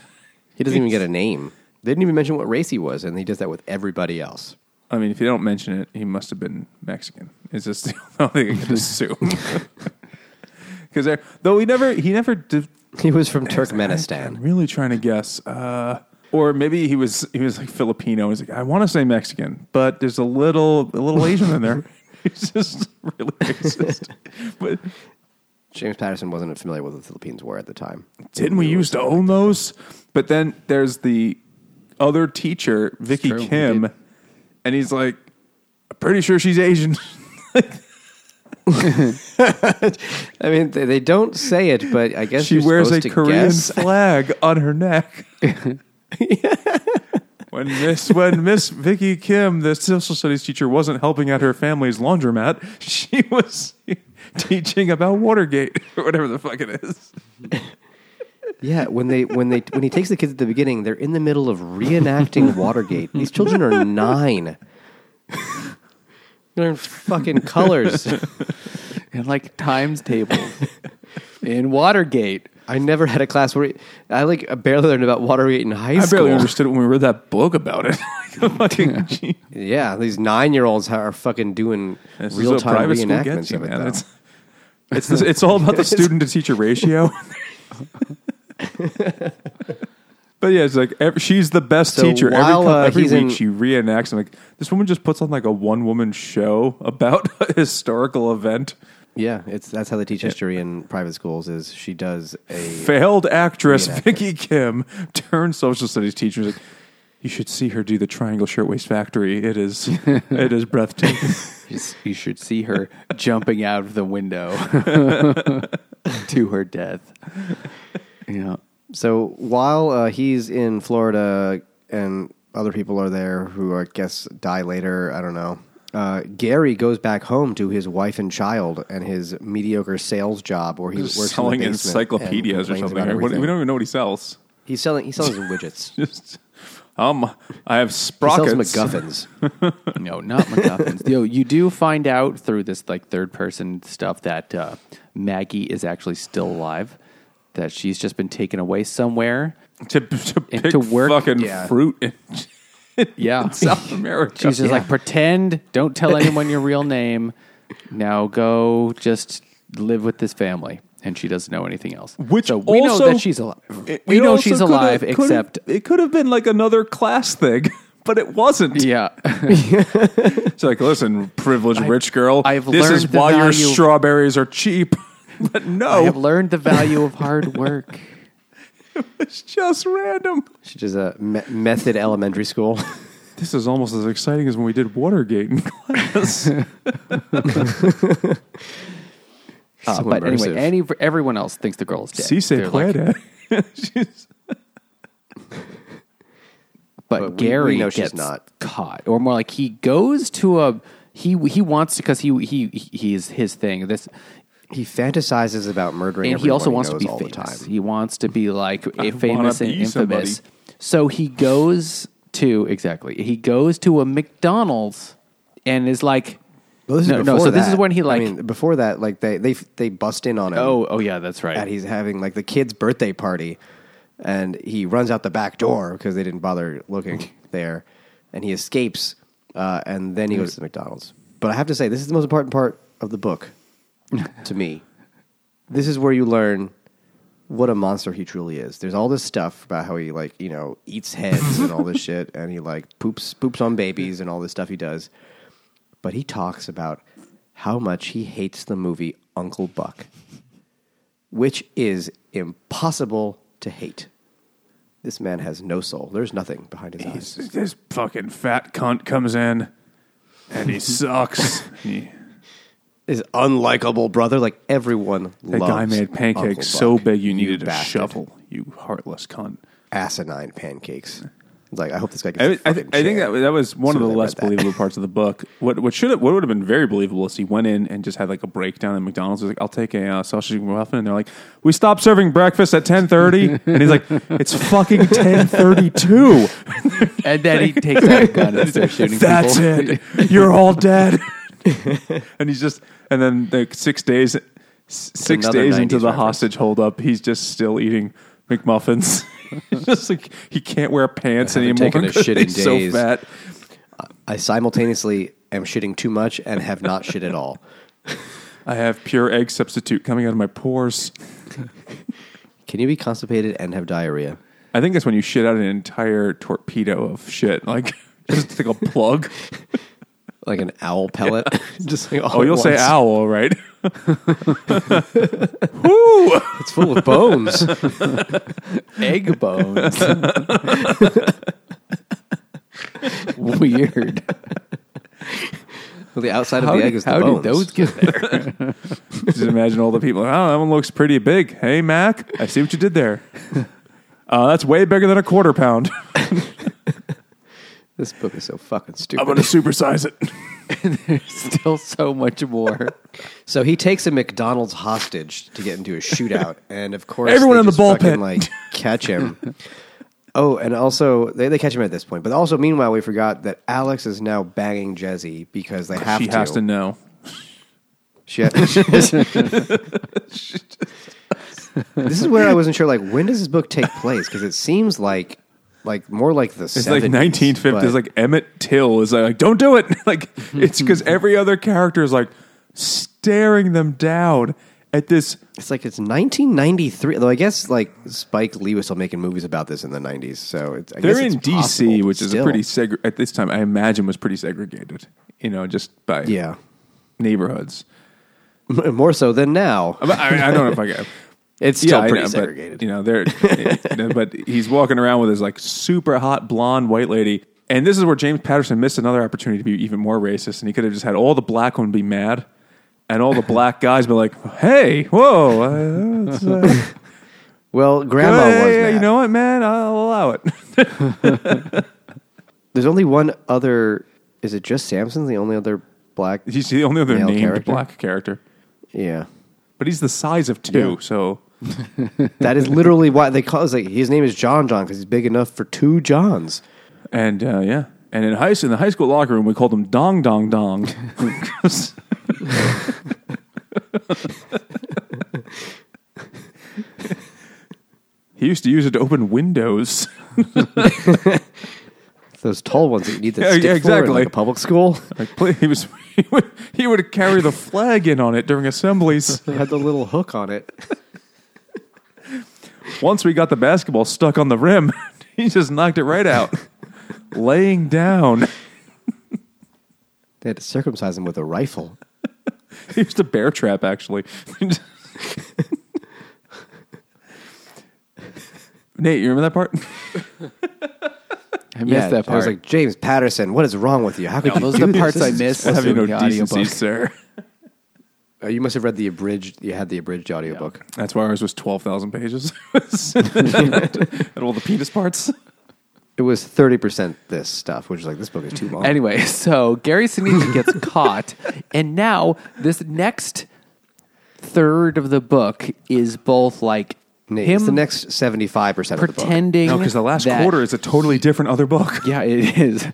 He doesn't even get a name. They didn't even mention what race he was, and he does that with everybody else. I mean, if you don't mention it, he must have been Mexican. It's just the only thing I can assume. Because though he never did. He was from Turkmenistan. I'm really trying to guess, or maybe he was like Filipino. He's like, I want to say Mexican, but there's a little Asian in there. He's just really racist. But James Patterson wasn't familiar with what the Philippines were at the time. Didn't we used to own those? But then there's the other teacher, Vicky Kim, and he's like, I'm pretty sure she's Asian. I mean, they don't say it, but I guess she wears a Korean flag on her neck. When Miss Vicky Kim, the social studies teacher, wasn't helping at her family's laundromat, she was teaching about Watergate or whatever the fuck it is. Yeah, when he takes the kids at the beginning, they're in the middle of reenacting Watergate. These children are 9. They're in fucking colors. And like times tables. In Watergate. I never had a class where I like barely learned about Watergate in high school. I barely understood it when we read that book about it. Yeah, these 9-year-olds are fucking doing real time reenactments of it. Man. It's all about the student to teacher ratio. But yeah, it's like she's the best teacher. Every week she reenacts. I'm like, this woman just puts on like a one-woman show about a historical event. Yeah, that's how they teach history in private schools. Is she does a failed actress Vicky Kim turned social studies teacher. Like, you should see her do the Triangle Shirtwaist Factory. It is breathtaking. You should see her jumping out of the window to her death. Yeah. So while he's in Florida and other people are there who I guess die later, I don't know, Gary goes back home to his wife and child and his mediocre sales job where he works selling in the basement encyclopedias or something. Right? We don't even know what he sells. He sells widgets. Just, I have sprockets. He sells MacGuffins. No, not MacGuffins. Yo, you do find out through this like third person stuff that Maggie is actually still alive. That she's just been taken away somewhere to pick to work. Fucking fruit in South America. She's just like, pretend, don't tell anyone your real name. Now go just live with this family. And she doesn't know anything else. We know that she's alive. We know she's alive, except... It could have been like another class thing, but it wasn't. Yeah. It's like, listen, privileged rich girl, this is why your strawberries are cheap. But no, I have learned the value of hard work. It was just random. She does a method elementary school. This is almost as exciting as when we did Watergate in class. But immersive. Anyway, everyone else thinks the girl is dead. Si se puede. But Gary gets not caught, or more like he goes to a he wants to because he is his thing. He fantasizes about murdering, and he also wants to be famous. He wants to be like famous and infamous. So he goes to a McDonald's and is like, no. So this is when he like before that, like they bust in on him. Oh yeah, that's right. And he's having like the kid's birthday party, and he runs out the back door because they didn't bother looking there, and he escapes, and then he goes to McDonald's. But I have to say, this is the most important part of the book. To me, this is where you learn what a monster he truly is. There's all this stuff about how he like, you know, eats heads and all this shit, and he like poops on babies and all this stuff he does. But he talks about how much he hates the movie Uncle Buck, which is impossible to hate. This man has no soul. There's nothing behind his eyes. This fucking fat cunt comes in and he sucks. His unlikable brother, like everyone loves. That guy made pancakes so big you needed a shovel, you heartless cunt. Asinine pancakes. Like, I hope this guy gets I think that was one of the less believable parts of the book. What would have been very believable is he went in and just had like a breakdown at McDonald's. He was like, I'll take a sausage muffin. And they're like, we stopped serving breakfast at 10:30. And he's like, it's fucking 10:32. And then he takes out a gun and starts shooting people. That's it. You're all dead. And he's just, and then like 6 days into the hostage holdup, he's just still eating McMuffins. Just like he can't wear pants anymore because he's so fat. I simultaneously am shitting too much and have not shit at all. I have pure egg substitute coming out of my pores. Can you be constipated and have diarrhea? I think that's when you shit out an entire torpedo of shit, like just like a plug, like an owl pellet. Yeah. Just like all you'll say owl, right? Woo! It's full of bones, egg bones. Weird. Well, the outside of the egg is the bones. How did those get there? Just imagine all the people. Oh, that one looks pretty big. Hey, Mac, I see what you did there. That's way bigger than a quarter pound. This book is so fucking stupid. I'm going to supersize it. And there's still so much more. So he takes a McDonald's hostage to get into a shootout. And of course, everyone in the bullpen catch him. Oh, and also, they catch him at this point. But also, meanwhile, we forgot that Alex is now banging Jezzie because they have to. She has to know. This is where I wasn't sure, like, when does this book take place? Because it seems like more like the 70s. It's like 1950s. It's like Emmett Till is like, don't do it. Like, it's because every other character is like staring them down. At this, it's like it's 1993. Though I guess like Spike Lee was still making movies about this in the 90s. So it's, they're guess it's in DC, which is a pretty at this time I imagine was pretty segregated. You know, just by neighborhoods more so than now. I don't know if I get it's still pretty segregated. But, you know, but he's walking around with his like super hot blonde white lady, and this is where James Patterson missed another opportunity to be even more racist, and he could have just had all the black women be mad. And all the black guys be like, hey, whoa. Well, Grandma was mad. You know what, man? I'll allow it. There's only one other... Is it just Samson, the only other black... He's the only other named character? Black character. Yeah. But he's the size of two, so... That is literally why they call it. Like, his name is John because he's big enough for two Johns. And, yeah. And in the high school locker room, we called him Dong Dong Dong. He used to use it to open windows. Those tall ones that you need to stick for in like a public school. Like, he would carry the flag in on it during assemblies. It had the little hook on it. Once we got the basketball stuck on the rim, he just knocked it right out. Laying down. They had to circumcise him with a rifle. He used a bear trap, actually. Nate, you remember that part? I missed that part. I was like, James Patterson, what is wrong with you? How could you those do are the this? Parts this I missed. Have you no decency, sir? You must have read the abridged. You had the abridged audiobook. Yeah. That's why ours was 12,000 pages. And all the penis parts. It was 30% this stuff, which is like, this book is too long. Anyway, so Gary Soneji gets caught, and now this next third of the book is both like him... It's the next 75% of the book. Pretending... No, because the last quarter is a totally different other book. Yeah, it is.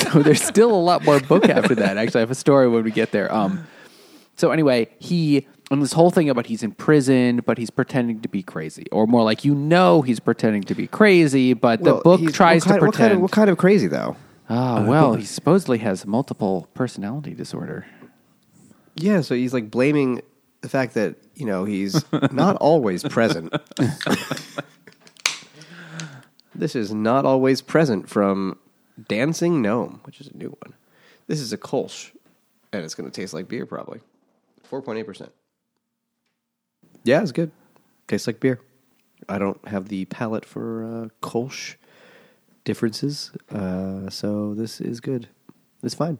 So there's still a lot more book after that. Actually, I have a story when we get there. So anyway, he... And this whole thing about he's in prison, but he's pretending to be crazy. Or more like, you know he's pretending to be crazy, but the book tries to pretend. What kind of crazy, though? Well, he supposedly has multiple personality disorder. Yeah, so he's like blaming the fact that, you know, he's not always present. This is Not Always Present from Dancing Gnome, which is a new one. This is a Kolsch, and it's going to taste like beer, probably. 4.8%. Yeah, it's good. Tastes like beer. I don't have the palate for Kolsch differences, so this is good. It's fine.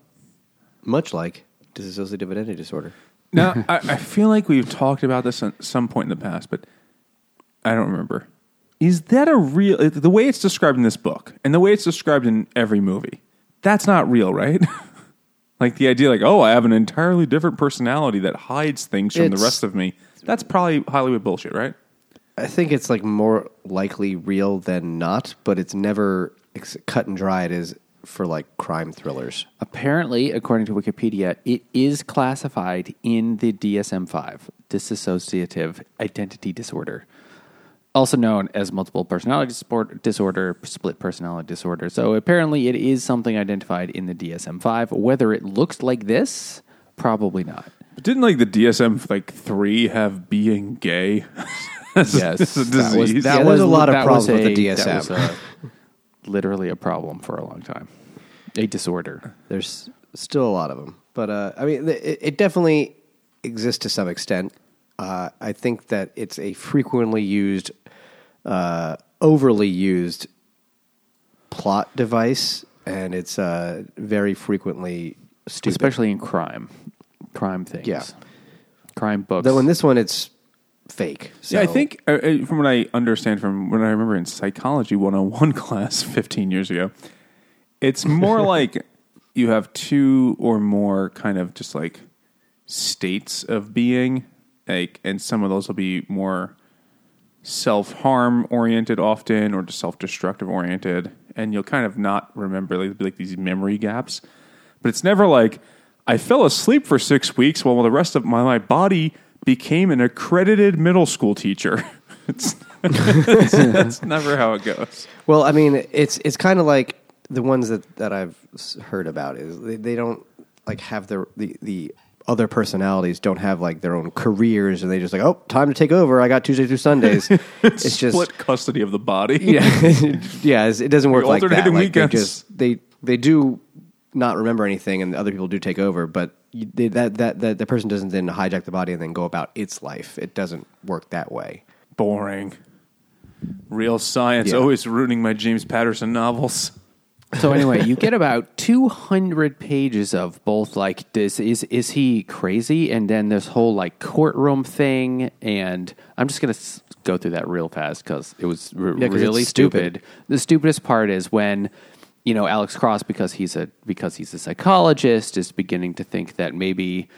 Much like dissociative identity disorder. Now, I feel like we've talked about this at some point in the past, but I don't remember. Is that a real... The way it's described in this book, and the way it's described in every movie, that's not real, right? Like the idea like, oh, I have an entirely different personality that hides things from the rest of me. That's probably Hollywood bullshit, right? I think it's like more likely real than not, but it's never cut and dried as for like crime thrillers. Apparently, according to Wikipedia, it is classified in the DSM-5, dissociative identity disorder. also known as multiple personality disorder, split personality disorder. So apparently it is something identified in the DSM-5. Whether it looks like this, probably not. But didn't like the DSM-3 have being gay? Yes. That was a lot of problems with the DSM. That was literally a problem for a long time. A disorder. There's still a lot of them. But, I mean, it definitely exists to some extent. I think that it's a frequently used, overly used plot device, and it's very frequently stupid. Especially in crime things. Yeah. Crime books. Though in this one, it's fake. So. Yeah, I think, from what I understand, from what I remember in Psychology 101 class 15 years ago, it's more like you have two or more kind of just like states of being. Like, and some of those will be more self-harm oriented often or just self-destructive oriented. And you'll kind of not remember, like these memory gaps. But it's never like, I fell asleep for 6 weeks while the rest of my body became an accredited middle school teacher. That's never how it goes. Well, I mean, it's kind of like the ones that I've heard about is they don't like have the other personalities don't have like their own careers, and they just like, oh, time to take over. I got Tuesday through Sundays. It's just split custody of the body. Yeah, yeah. It doesn't work like that. Like, they do not remember anything, and other people do take over. But that the person doesn't then hijack the body and then go about its life. It doesn't work that way. Boring. Real science always ruining my James Patterson novels. So anyway, you get about 200 pages of both, like, this is he crazy? And then this whole, like, courtroom thing. And I'm just going to go through that real fast because it was really stupid. The stupidest part is when, you know, Alex Cross, because he's a psychologist, is beginning to think that maybe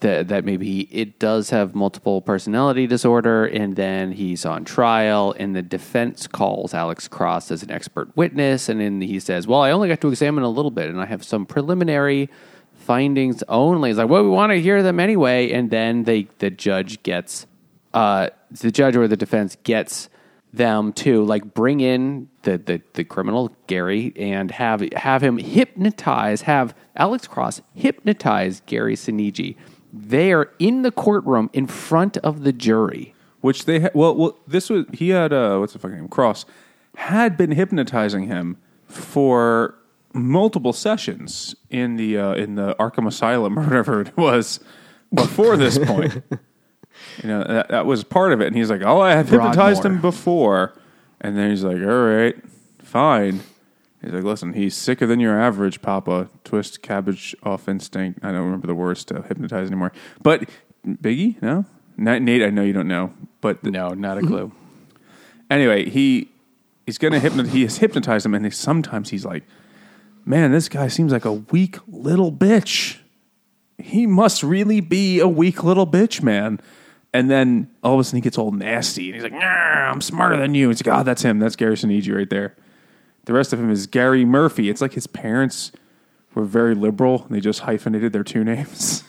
it does have multiple personality disorder, and then he's on trial, and the defense calls Alex Cross as an expert witness, and then he says, well, I only got to examine a little bit, and I have some preliminary findings only. It's like, well, we want to hear them anyway, and then the defense gets them to, like, bring in the criminal, Gary, and have him have Alex Cross hypnotize Gary Soneji. They are in the courtroom in front of the jury. Which they Cross had been hypnotizing him for multiple sessions in the Arkham Asylum or whatever it was before this point. You know, that was part of it. And he's like, oh, I have hypnotized him before. And then he's like, all right, fine. He's like, listen, he's sicker than your average, Papa. Twist cabbage off instinct. I don't remember the words to hypnotize anymore. But Biggie? No? Nate, I know you don't know. But no, not a clue. Anyway, he's going to hypnotize him. And sometimes he's like, man, this guy seems like a weak little bitch. He must really be a weak little bitch, man. And then all of a sudden he gets all nasty and he's like, nah, I'm smarter than you. It's like, oh, that's him. That's Gary Soneji right there. The rest of him is Gary Murphy. It's like his parents were very liberal and they just hyphenated their two names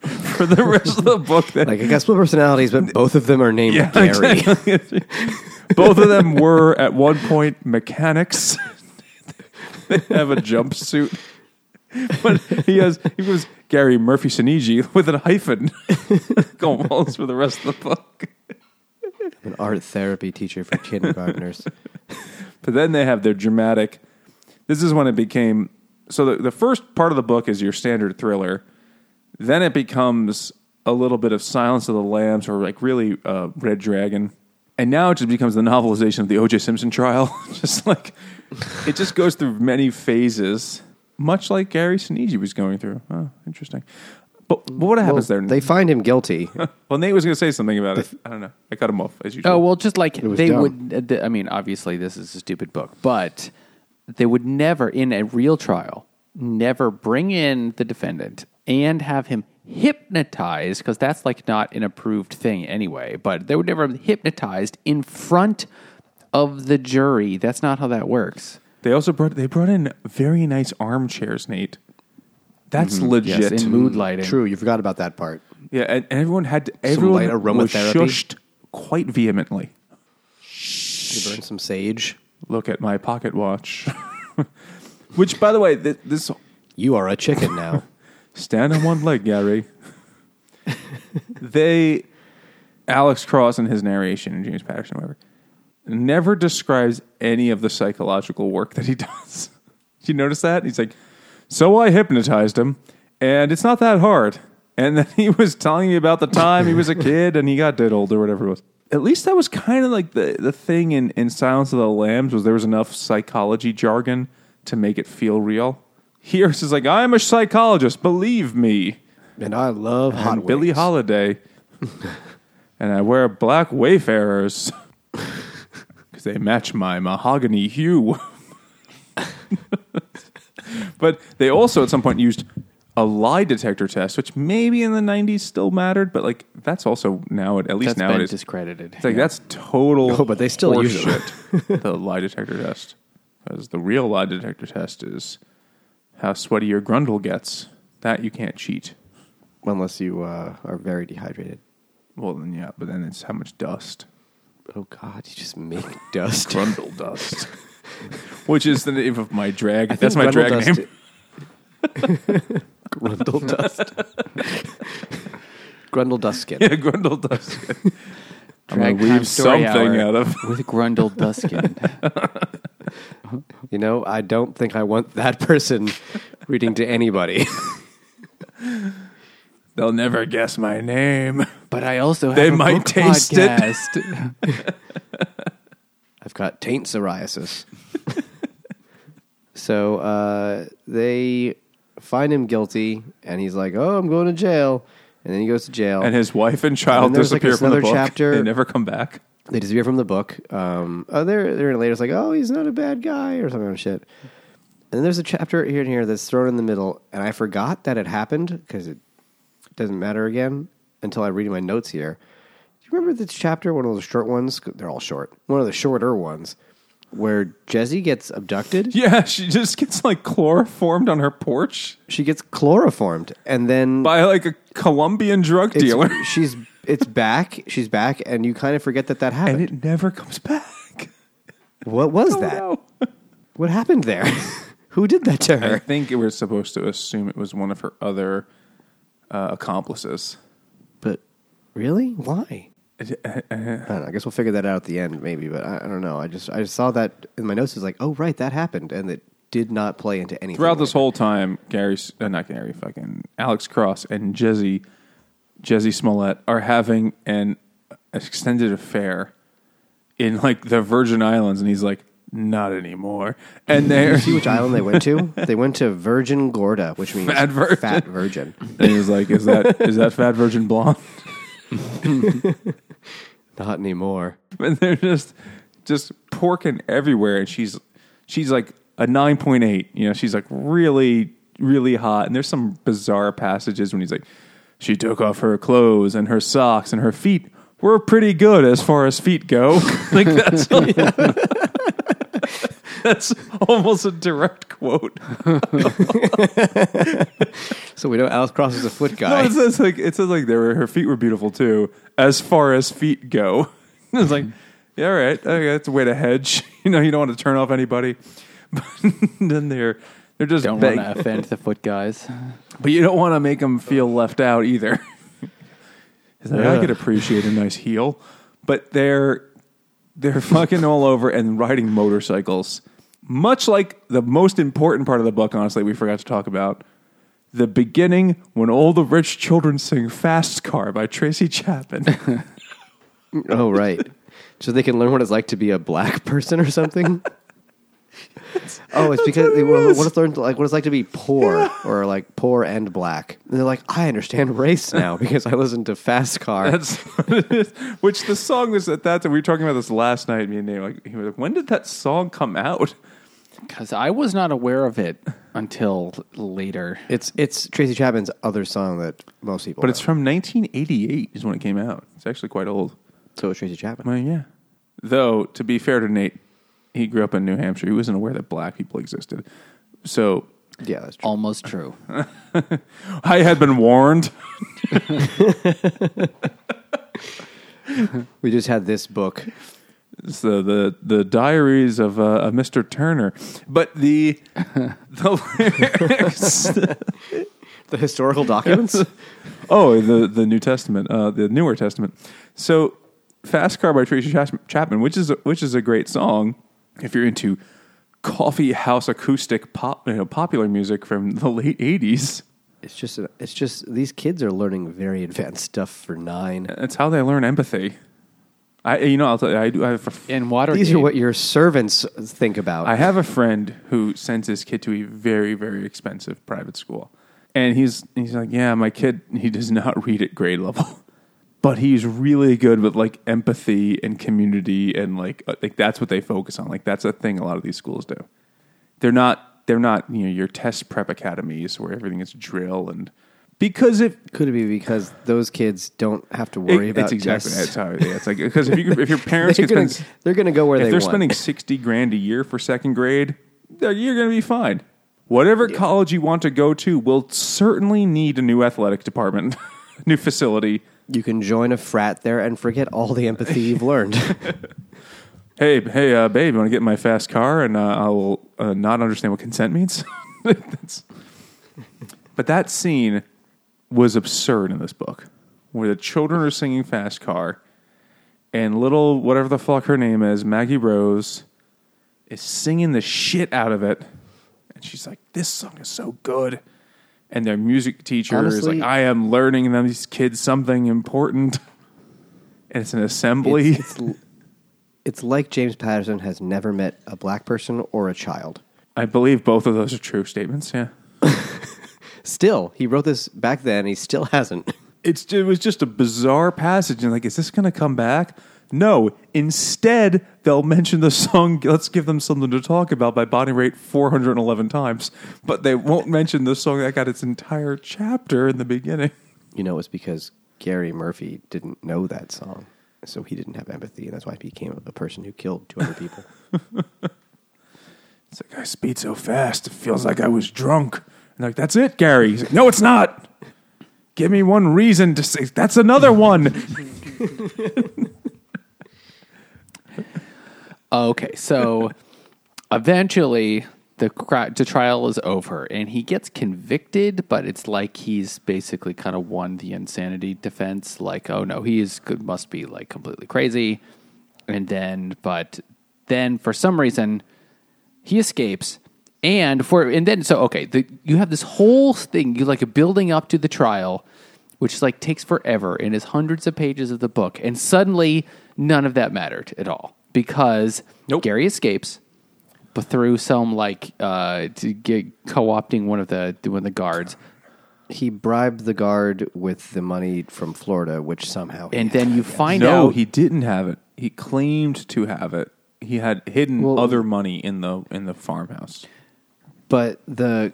for the rest of the book. Like, I guess split personalities, but both of them are named Gary. Exactly. Both of them were at one point mechanics. They have a jumpsuit. But he was Gary Murphy Soneji with a hyphen going balls for the rest of the book. An art therapy teacher for kindergartners. But then they have their dramatic. This is when it became. So the first part of the book is your standard thriller. Then it becomes a little bit of Silence of the Lambs or like really Red Dragon. And now it just becomes the novelization of the O.J. Simpson trial. Just like it just goes through many phases. Much like Gary Soneji was going through. Oh, interesting. But what happens there? They find him guilty. Well, Nate was going to say something about it. I don't know. I cut him off, as usual. Oh, well, just like they dumb. Would... I mean, obviously, this is a stupid book, but they would never, in a real trial, never bring in the defendant and have him hypnotized, because that's like not an approved thing anyway, but they would never have hypnotized in front of the jury. That's not how that works. They also brought in very nice armchairs, Nate. That's legit. Yes, and mood lighting. True, you forgot about that part. Yeah, and everyone was shushed quite vehemently. You burn some sage. Look at my pocket watch. Which, by the way, this... You are a chicken now. Stand on one leg, Gary. They... Alex Cross and his narration and James Patterson, whatever, never describes any of the psychological work that he does. Did you notice that? He's like, so I hypnotized him, and it's not that hard. And then he was telling me about the time he was a kid and he got diddled or whatever it was. At least that was kind of like the thing in Silence of the Lambs was there was enough psychology jargon to make it feel real. Here it's like, I'm a psychologist, believe me. And I love Hot Wings. Billie Holiday. And I wear black Wayfarers because they match my mahogany hue. But they also at some point used a lie detector test, which maybe in the 90s still mattered, but like that's also now, at least now it's discredited. It's like that's total. Oh, but they still use it. The lie detector test, because the real lie detector test is how sweaty your grundle gets. That you can't cheat unless you are very dehydrated. Well, then, yeah, but then it's how much dust. Oh, God, you just make dust. Grundle dust. Which is the name of my drag. That's my drag name. Grundle dust. Grundle dust skin. Yeah, Grundle dust skin. I'm going to weave something out of. With Grundle dust skin. You know, I don't think I want that person reading to anybody. They'll never guess my name. But I also have a book podcast. I've got taint psoriasis. So they find him guilty, and he's like, oh, I'm going to jail. And then he goes to jail. And his wife and child disappear from the book. Chapter. They never come back. They disappear from the book. They're later, it's like, oh, he's not a bad guy or something shit. And then there's a chapter here and here that's thrown in the middle, and I forgot that it happened because it doesn't matter again until I read my notes here. Do you remember this chapter, one of those short ones? They're all short. One of the shorter ones where Jezzie gets abducted. Yeah, she just gets like chloroformed on her porch. She gets chloroformed and then... By like a Colombian drug dealer. She's back and you kind of forget that happened. And it never comes back. What was that? Know. What happened there? Who did that to her? I think we were supposed to assume it was one of her other... accomplices. But really? Why? I don't know. I guess we'll figure that out at the end maybe, but I don't know. I just saw that in my notes. It was like, oh, right, that happened. And it did not play into anything. Throughout this whole time, fucking Alex Cross and Jezzie Smollett are having an extended affair in like the Virgin Islands. And he's like, not anymore. And you see which island they went to? They went to Virgin Gorda, which means fat virgin. And he was like, is that fat virgin blonde? Not anymore. And they're just porking everywhere. And she's like a 9.8. You know, she's like really, really hot. And there's some bizarre passages when he's like, she took off her clothes and her socks and her feet were pretty good as far as feet go. Like that's that's almost a direct quote. So we know Alice Cross is a foot guy. No, it says like her feet were beautiful too, as far as feet go. It's like, yeah, all right, okay, that's a way to hedge. You know, you don't want to turn off anybody. But then they're just don't want to offend the foot guys, but you don't want to make them feel left out either. Like, I could appreciate a nice heel, but they're fucking all over and riding motorcycles. Much like the most important part of the book, honestly, we forgot to talk about. The beginning when all the rich children sing Fast Car by Tracy Chapman. Oh, right. So they can learn what it's like to be a black person or something? It's because they want to learn like what it's like to be poor or like poor and black. And they're like, I understand race now because I listened to Fast Car. That's what it is. Which the song was at that time. We were talking about this last night. Me and Nate, like, he was like, when did that song come out? Because I was not aware of it until later. It's Tracy Chapman's other song that most people. But know. It's from 1988 is when it came out. It's actually quite old. So it's Tracy Chapman. Well, yeah. Though to be fair to Nate. He grew up in New Hampshire. He wasn't aware that black people existed. So, yeah, that's true. Almost true. I had been warned. We just had this book So the diaries of Mr. Turner, but the lyrics, the historical documents. Oh, the New Testament, the Newer Testament. So, Fast Car by Tracy Chapman, which is a great song if you're into coffee house acoustic pop, popular music from the late 80s. It's just these kids are learning very advanced stuff for nine. That's how they learn empathy. I'll tell you, I do have in Watergate. These are what your servants think about. I have a friend who sends his kid to a very, very expensive private school. And he's like, yeah, my kid, he does not read at grade level. But he's really good with, like, empathy and community and, like that's what they focus on. Like, that's a thing a lot of these schools do. They're not your test prep academies where everything is drill and... Because those kids don't have to worry about tests. It's like, because if your parents they're going to go where they want. If they're spending $60,000 a year for second grade, you're going to be fine. Whatever college you want to go to will certainly need a new athletic department, new facility. You can join a frat there and forget all the empathy you've learned. hey, babe, you want to get in my fast car and I will not understand what consent means? But that scene was absurd in this book, where the children are singing Fast Car, and little whatever the fuck her name is, Maggie Rose, is singing the shit out of it, and she's like, "This song is so good," and their music teacher is like, "I am learning them these kids something important," and it's an assembly. It's like James Patterson has never met a black person or a child. I believe both of those are true statements. Yeah. Still, he wrote this back then. He still hasn't. It was just a bizarre passage. And like, is this going to come back? No. Instead, they'll mention the song, Let's Give Them Something to Talk About by Bonnie Raitt 411 times. But they won't mention the song that got its entire chapter in the beginning. It's because Gary Murphy didn't know that song. So he didn't have empathy. And that's why he became a person who killed 200 people. It's like, I speed so fast. It feels like I was drunk. And like, that's it, Gary. He's like, no, it's not. Give me one reason to say, that's another one. Okay, so eventually the trial is over, and he gets convicted, but it's like he's basically kind of won the insanity defense. Like, oh, no, must be, like, completely crazy. But then for some reason, he escapes. You have this whole thing, you like building up to the trial, which like takes forever and is hundreds of pages of the book, and suddenly none of that mattered at all because Gary escapes, but through some co-opting one of the guards. He bribed the guard with the money from Florida, which somehow out he didn't have it. He claimed to have it. He had hidden other money in the farmhouse. But the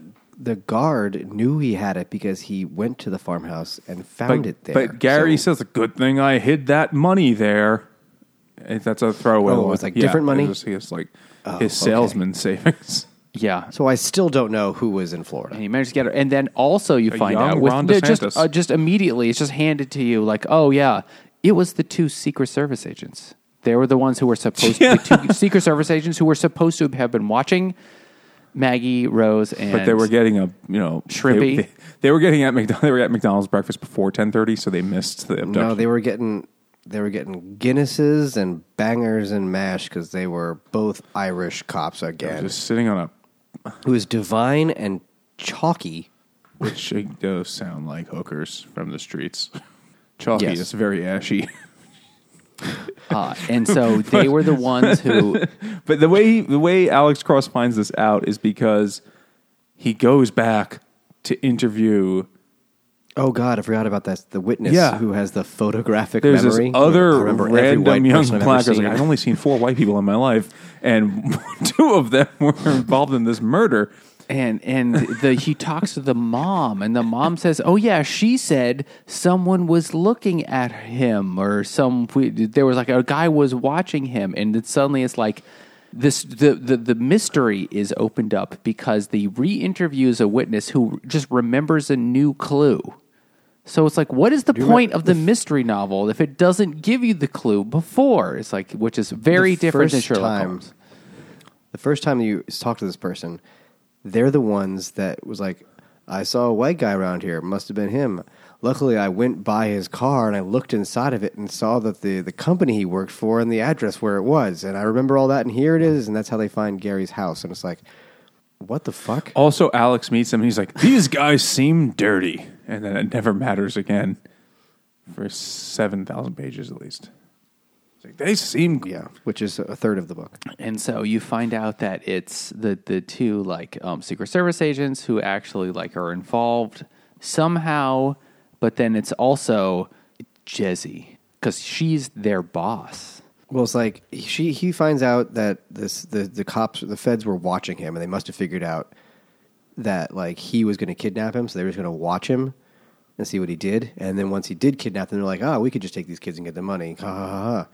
guard knew he had it because he went to the farmhouse and found it there. But Gary says, good thing I hid that money there. If that's a throwaway. Oh, it's like different money? It's like his salesman savings. Yeah. So I still don't know who was in Florida. And he managed to get her. And then also you find out, with Ron DeSantis. Just immediately, it's just handed to you like, oh yeah, it was the two Secret Service agents. They were the ones who were supposed the two Secret Service agents who were supposed to have been watching Maggie Rose, and but they were getting Shrimpy. They were getting at McDonald's. They were at McDonald's breakfast before 10:30, so they missed the abduction. No, they were getting Guinnesses and bangers and mash because they were both Irish cops again. Just sitting on a who is divine and chalky, which does sound like hookers from the streets. Chalky, yes. It's very ashy. And so they were the ones who... But the way Alex Cross finds this out is because he goes back to interview... Oh, God, I forgot about that. The witness who has the photographic memory. There's this other random young black... I've only seen 4 white people in my life, and 2 of them were involved in this murder. And he talks to the mom, and the mom says, oh, yeah, she said someone was looking at him, or there was like a guy was watching him. And then suddenly it's like this the mystery is opened up because they re-interviews a witness who just remembers a new clue. So it's like, what is the point of the mystery novel if it doesn't give you the clue before? It's like, which is very different than Sherlock Holmes. The first time you talk to this person, they're the ones that was like, I saw a white guy around here. Must have been him. Luckily, I went by his car and I looked inside of it and saw that the company he worked for and the address where it was. And I remember all that, and here it is. And that's how they find Gary's house. And it's like, what the fuck? Also, Alex meets him and he's like, these guys seem dirty. And then it never matters again for 7,000 pages at least. Like, they seem... Yeah, which is a third of the book. And so you find out that it's the two, like, Secret Service agents who actually, like, are involved somehow, but then it's also Jezzie, because she's their boss. Well, it's like, he finds out that the cops, the feds were watching him, and they must have figured out that, like, he was going to kidnap him, so they were just going to watch him and see what he did. And then once he did kidnap them, they're like, oh, we could just take these kids and get the money. Ha, ha, ha, ha.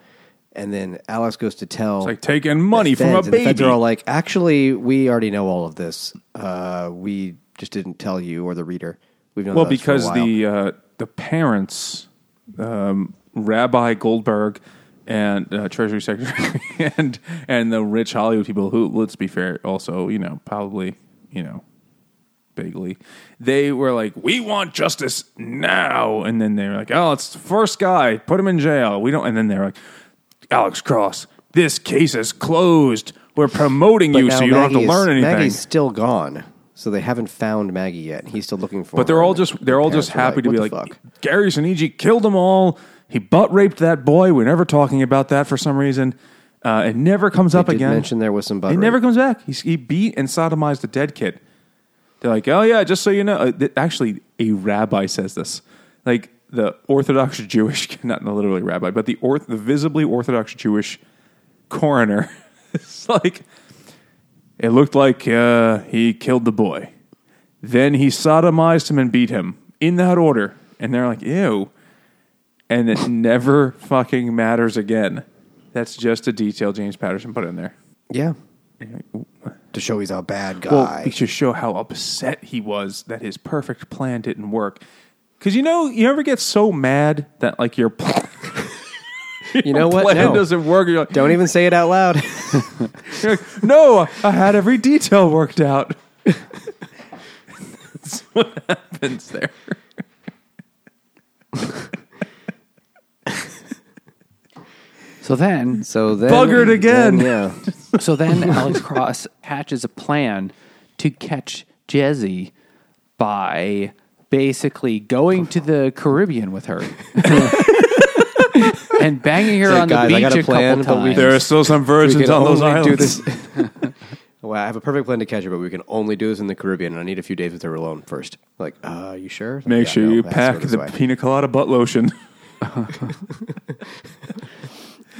And then Alex goes to tell... It's like taking money from a baby. The feds are all like, actually, we already know all of this. We just didn't tell you or the reader. We've known this for a while. Well, because the parents, Rabbi Goldberg and Treasury Secretary and the rich Hollywood people who, let's be fair, also, you know, probably, you know, bigly, they were like, we want justice now. And then they were like, oh, it's the first guy. Put him in jail. We don't. And then they're like, Alex Cross, this case is closed. We're promoting you so you don't have to learn anything. Maggie's still gone. So they haven't found Maggie yet. He's still looking for her. But they're all just happy to be like, Gary Soneji killed them all. He butt-raped that boy. We're never talking about that for some reason. It never comes up again. They did mention there was some butt rape. It never comes back. He beat and sodomized a dead kid. They're like, oh, yeah, just so you know. Actually, a rabbi says this. Like, the Orthodox Jewish, not literally rabbi, but the visibly Orthodox Jewish coroner. It's like, it looked like he killed the boy. Then he sodomized him and beat him in that order. And they're like, ew. And it never fucking matters again. That's just a detail James Patterson put in there. Yeah. To show he's a bad guy. Well, to show how upset he was that his perfect plan didn't work. Because, you know, you ever get so mad that, like, your plan doesn't work. You're like, don't even say it out loud. You're like, no, I had every detail worked out. That's what happens there. So then, buggered again. Yeah. So then Alex Cross hatches a plan to catch Jezzie by basically going to the Caribbean with her and banging her on the beach a couple times. There are still some virgins on those islands. Well, I have a perfect plan to catch her, but we can only do this in the Caribbean, and I need a few days with her alone first. Like, are you sure? Like, you pack the pina colada butt lotion.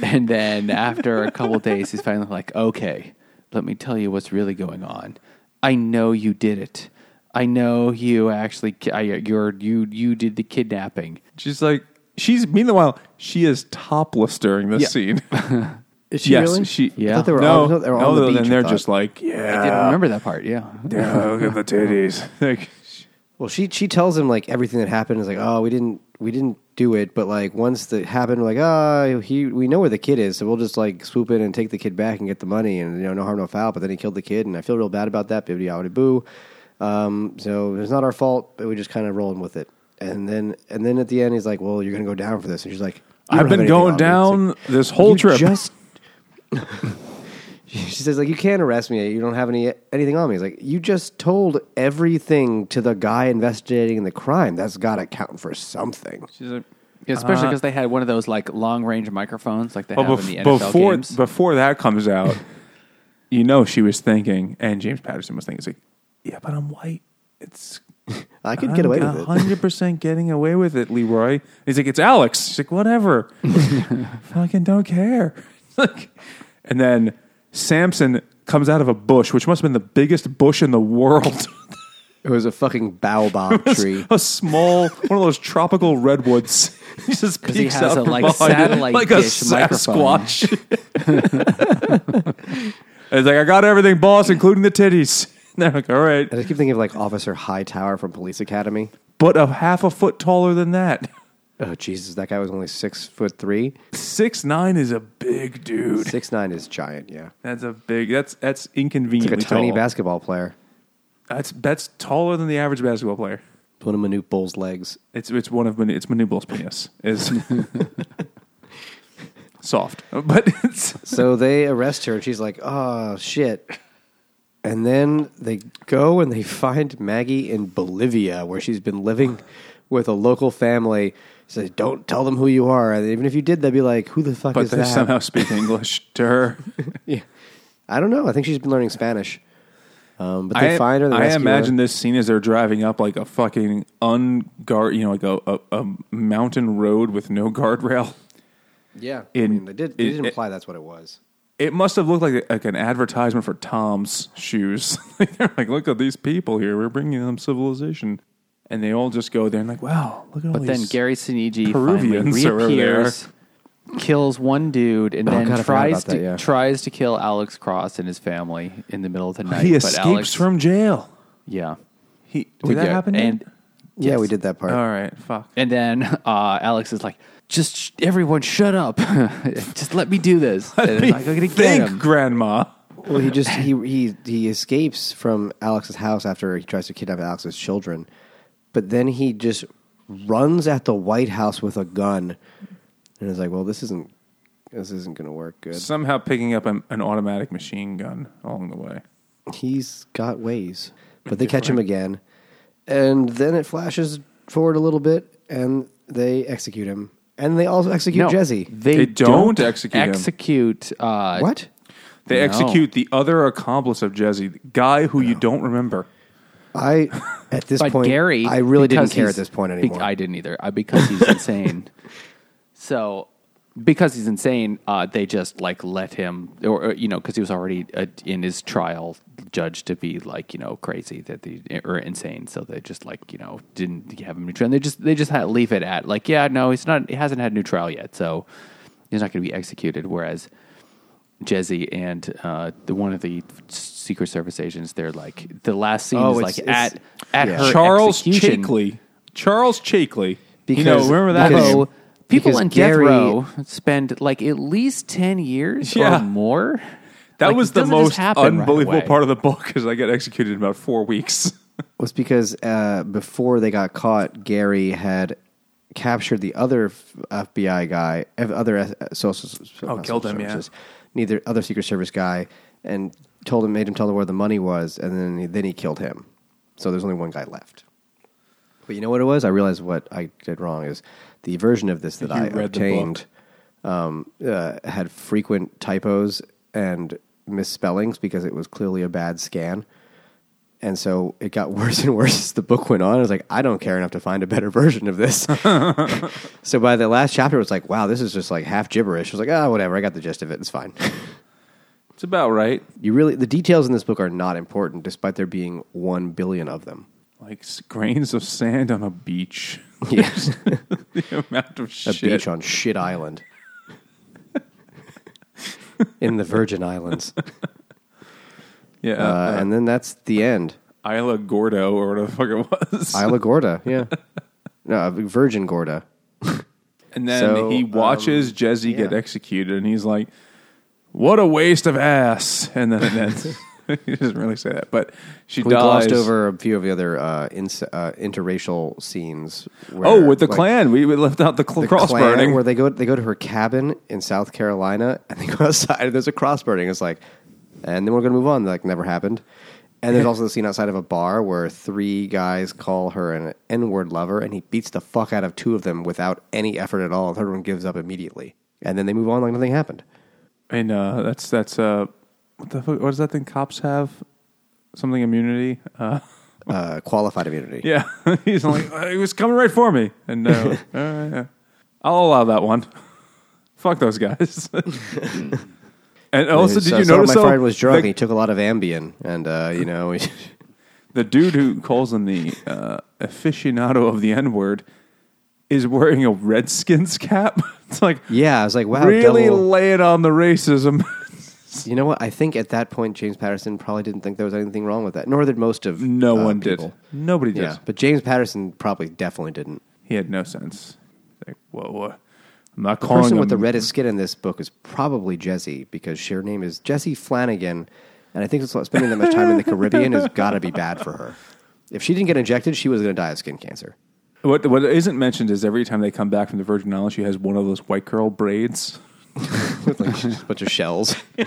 And then after a couple days, he's finally like, okay, let me tell you what's really going on. I know you did it. I know you actually, you did the kidnapping. She's like, meanwhile, she is topless during this scene. Is she really? I thought they were all on the beach. And they're just like, yeah. I didn't remember that part, yeah. Yeah, look at the titties. Like, well, she tells him, like, everything that happened is like, oh, we didn't do it, but, like, once that happened, we're like, we know where the kid is, so we'll just, like, swoop in and take the kid back and get the money, and, you know, no harm, no foul, but then he killed the kid, and I feel real bad about that, bibbidi-bobbidi-boo. So it's not our fault, but we just kind of rolling with it. And then at the end, he's like, well, you're going to go down for this, and she's like, I've been going down this whole trip. She says, like, you can't arrest me. You don't have anything on me. He's like, you just told everything to the guy investigating the crime. That's got to count for something. She's like, especially because they had one of those, like, long-range microphones like they have in the NFL games. Before that comes out, you know she was thinking, and James Patterson was thinking, it's like, yeah, but I'm white. I could get away with it. 100% getting away with it, Leroy. And he's like, it's Alex. She's like, whatever. Fucking don't care. Like, and then... Samson comes out of a bush, which must have been the biggest bush in the world. It was a fucking baobab tree. A small, one of those tropical redwoods. He just peeks out like satellite like a Sasquatch. It's like, I got everything, boss, including the titties. And they're like, all right. I just keep thinking of, like, Officer Hightower from Police Academy. but a half a foot taller than that. Oh, Jesus, that guy was only 6'3". 6'9" is a big dude. 6'9" is giant, yeah. That's a big, that's inconveniently it's like a tiny tall basketball player. That's taller than the average basketball player. One of Manute Bull's legs. It's one of Manute Bull's penis. Is soft. But it's so they arrest her and she's like, oh shit. And then they go and they find Maggie in Bolivia where she's been living with a local family. He says, don't tell them who you are. And even if you did, they'd be like, who the fuck is that? But they somehow speak English to her. Yeah. I don't know. I think she's been learning Spanish. But they find her. I imagine her. This scene as they're driving up like a fucking like a mountain road with no guardrail. Yeah. They did imply that's what it was. It must have looked like an advertisement for Tom's shoes. They're like, look at these people here. We're bringing them civilization. And they all just go there and like, wow, look at all these. But then Gary Soneji Peruvians reappears, kills one dude, and then tries to kill Alex Cross and his family in the middle of the night. He escapes from jail. Yeah. Did that happen? Yeah, yes. We did that part. All right, fuck. And then Alex is like, just everyone shut up. Just let me do this. And I'm going to get him. Grandma. Well, he escapes from Alex's house after he tries to kidnap Alex's children. But then he just runs at the White House with a gun, and is like, "Well, this isn't going to work good." Somehow picking up an automatic machine gun along the way. He's got ways, but they catch him again, and then it flashes forward a little bit, and they execute him, and they also execute Jezzie. They don't execute him. What? They execute the other accomplice of Jezzie, the guy who you don't remember. I really didn't care at this point anymore. I didn't either. Because he's insane. So, because he's insane, they just like let him, or because he was already in his trial judged to be like crazy or insane. So they just like didn't have him new trial. They just had to leave it at like he's not. He hasn't had a new trial yet, so he's not going to be executed. Whereas Jezzie and one of the Secret Service agents, they're like the last scene is her Charles execution. Charles Chakely. Because, remember that? People on death row spend like at least 10 years or more. That was the most unbelievable part of the book because I got executed in about 4 weeks. Was because before they got caught, Gary had captured the other FBI guy, other other Secret Service guy, and made him tell him where the money was, and then he killed him. So there's only one guy left. But you know what it was? I realized what I did wrong is the version of this that I obtained had frequent typos and misspellings because it was clearly a bad scan. And so it got worse and worse as the book went on. I was like, I don't care enough to find a better version of this. So by the last chapter, it was like, wow, this is just like half gibberish. I was like, whatever. I got the gist of it. It's fine. It's about right. The details in this book are not important, despite there being 1 billion of them. Like grains of sand on a beach. Yes. The amount of shit. A beach on Shit Island. In the Virgin Islands. Yeah, and then that's the end. Isla Gorda, or whatever the fuck it was. Isla Gorda, yeah. No, Virgin Gorda. And then he watches Jezzie get executed, and he's like, what a waste of ass. And then it ends. He doesn't really say that, but we glossed over a few of the other interracial scenes. Where, with the Klan. We left out the cross burning. Where they go to her cabin in South Carolina, and they go outside, and there's a cross burning. It's like... And then we're going to move on. Like, never happened. And there's also the scene outside of a bar where three guys call her an N-word lover, and he beats the fuck out of two of them without any effort at all. The third one gives up immediately. And then they move on like nothing happened. And that's what does that thing cops have? Something immunity? Qualified immunity. Yeah. He's like, he was coming right for me. And I'll allow that one. Fuck those guys. And also, did you notice my friend was drunk? He took a lot of Ambien, and the dude who calls him the aficionado of the N-word is wearing a Redskins cap. It's like, I was like, wow, really laying on the racism. You know what? I think at that point, James Patterson probably didn't think there was anything wrong with that. Nor did most of No one did. Nobody did. Yeah, but James Patterson probably definitely didn't. He had no sense. Like, whoa. I'm not calling him. The person with the reddest skin in this book is probably Jezzie, because her name is Jezzie Flanagan, and I think spending that much time in the Caribbean has got to be bad for her. If she didn't get injected, she was going to die of skin cancer. What isn't mentioned is every time they come back from the Virgin Islands, she has one of those white girl braids. With like a bunch of shells. She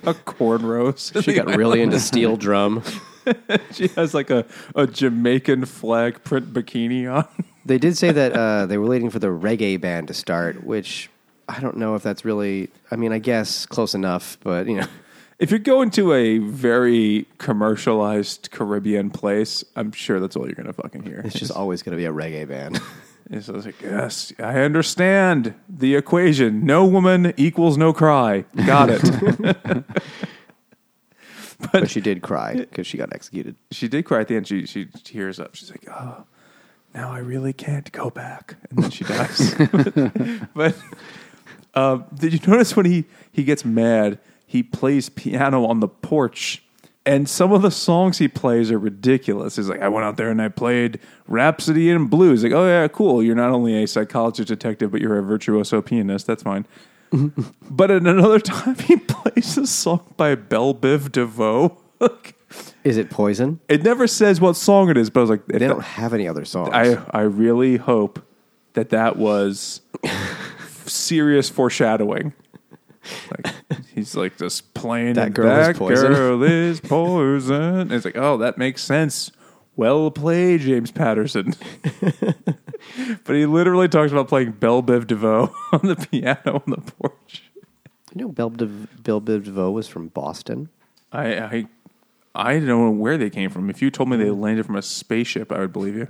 got cornrows. She got really into steel drum. She has like a Jamaican flag print bikini on. They did say that they were waiting for the reggae band to start, which I don't know if that's really... I mean, I guess close enough, but you know. If you're going to a very commercialized Caribbean place, I'm sure that's all you're going to fucking hear. It's just always going to be a reggae band. It's like, yes, I understand the equation. No woman equals no cry. Got it. But she did cry because she got executed. She did cry at the end. She tears up. She's like, oh, now I really can't go back. And then she dies. But did you notice when he gets mad, he plays piano on the porch? And some of the songs he plays are ridiculous. He's like, I went out there and I played Rhapsody in Blues. Like, oh, yeah, cool. You're not only a psychologist detective, but you're a virtuoso pianist. That's fine. But at another time, he plays a song by Bell Biv DeVoe. Is it Poison? It never says what song it is, but I was like... They don't have any other songs. I really hope that was serious foreshadowing. Like, he's like just playing that girl is poison. And it's like, oh, that makes sense. Well played, James Patterson. But he literally talks about playing Bell Biv DeVoe on the piano on the porch. You know, Bell Biv DeVoe was from Boston. I don't know where they came from. If you told me they landed from a spaceship, I would believe you.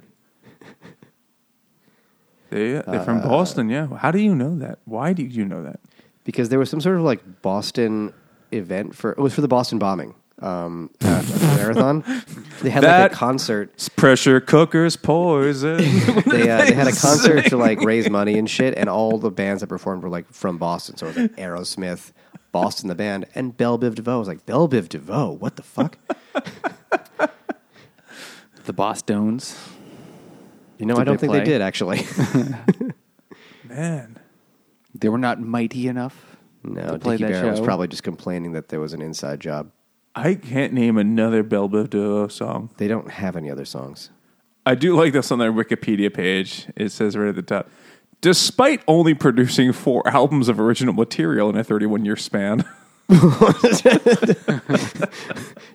They're from Boston, yeah. How do you know that? Why do you know that? Because there was some sort of like Boston event for... It was for the Boston bombing. Marathon. They had like a concert. Pressure cookers, poison. They had a concert to like raise money and shit. And all the bands that performed were like from Boston. So it was like Aerosmith, Boston the band, and Bell Biv DeVoe. I was like, Bell Biv DeVoe? What the fuck? The Bostones. You know, I don't think they did, actually. Man. They were not mighty enough to play Dickie that Barrett show. Was probably just complaining that there was an inside job. I can't name another Bell Biv DeVoe song. They don't have any other songs. I do like this on their Wikipedia page. It says right at the top, despite only producing 4 albums of original material in a 31-year span.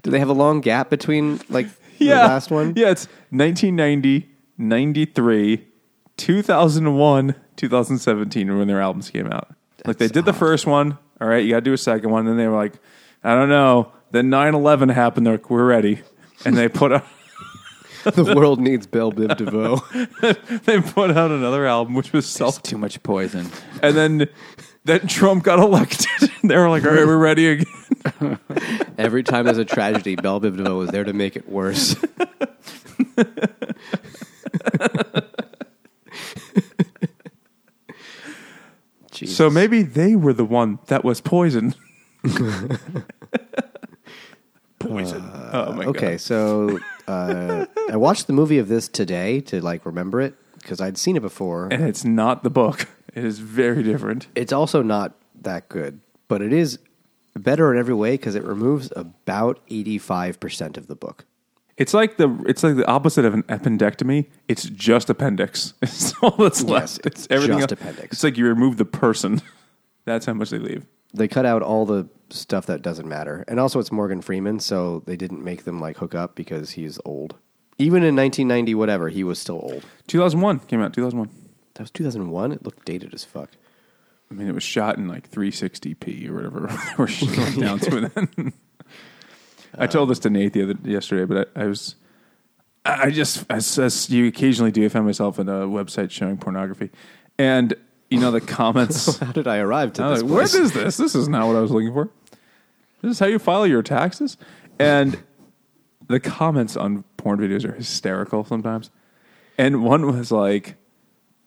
Do they have a long gap between the last one? Yeah, it's 1990, 93, 2001, 2017 when their albums came out. That's like they did the first one. All right, you got to do a second one. Then they were like, I don't know. Then 9/11 happened. They're like, we're ready. And they put out... The world needs Bell Biv DeVoe. They put out another album, which was too much poison. And then Trump got elected. And they were like, all right, we're ready again. Every time there's a tragedy, Bell Biv DeVoe was there to make it worse. Jesus. So maybe they were the one that was poison. Poison. Oh my God. Okay, so I watched the movie of this today to remember it because I'd seen it before. And it's not the book. It is very different. It's also not that good, but it is better in every way because it removes about 85% of the book. It's like the opposite of an appendectomy. It's just appendix. It's all that's left. It's everything just else. Appendix. It's like you remove the person. That's how much they leave. They cut out all the stuff that doesn't matter. And also it's Morgan Freeman, so they didn't make them hook up because he's old. Even in 1990, whatever, he was still old. 2001 came out, 2001. That was 2001? It looked dated as fuck. I mean, it was shot in 360p or whatever. We're shooting down to it then. I told this to Nate yesterday, but I just, as you occasionally do, I found myself in a website showing pornography. And, the comments. How did I arrive to this place? What is this? This is not what I was looking for. This is how you file your taxes? And the comments on porn videos are hysterical sometimes. And one was like,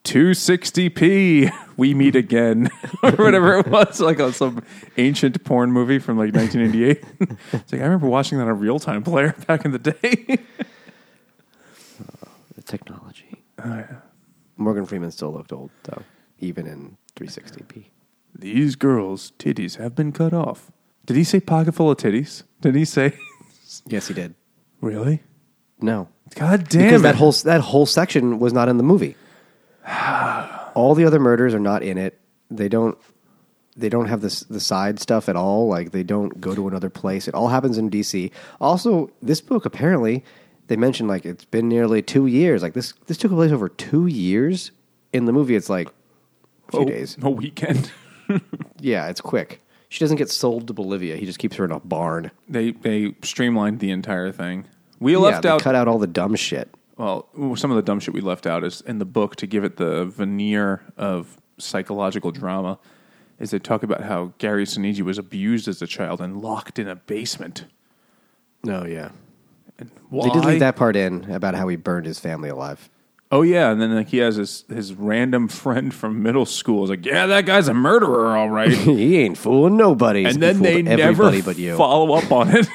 260p, we meet again, or whatever it was, like on some ancient porn movie from like 1988. It's like, I remember watching that on a real-time player back in the day. The technology. Oh, yeah. Morgan Freeman still looked old, though, even in 360p. These girls' titties have been cut off. Did he say pocket full of titties? Did he say? Yes, he did. Really? No. God damn because it. That whole section was not in the movie. All the other murders are not in it. They don't have this the side stuff at all. Like, they don't go to another place. It all happens in DC. Also, this book, apparently they mentioned, like, it's been nearly 2 years. Like, this took place over 2 years. In the movie, it's like a few days. A weekend. Yeah, it's quick. She doesn't get sold to Bolivia. He just keeps her in a barn. They streamlined the entire thing. We left out, cut out all the dumb shit. Well, some of the dumb shit we left out is in the book to give it the veneer of psychological drama. Is they talk about how Gary Soneji was abused as a child and locked in a basement. Oh, yeah. And why? They did leave that part in about how he burned his family alive. Oh, yeah. And then, like, he has his random friend from middle school. Is like, yeah, that guy's a murderer, all right. He ain't fooling nobody. And then they never follow up on it.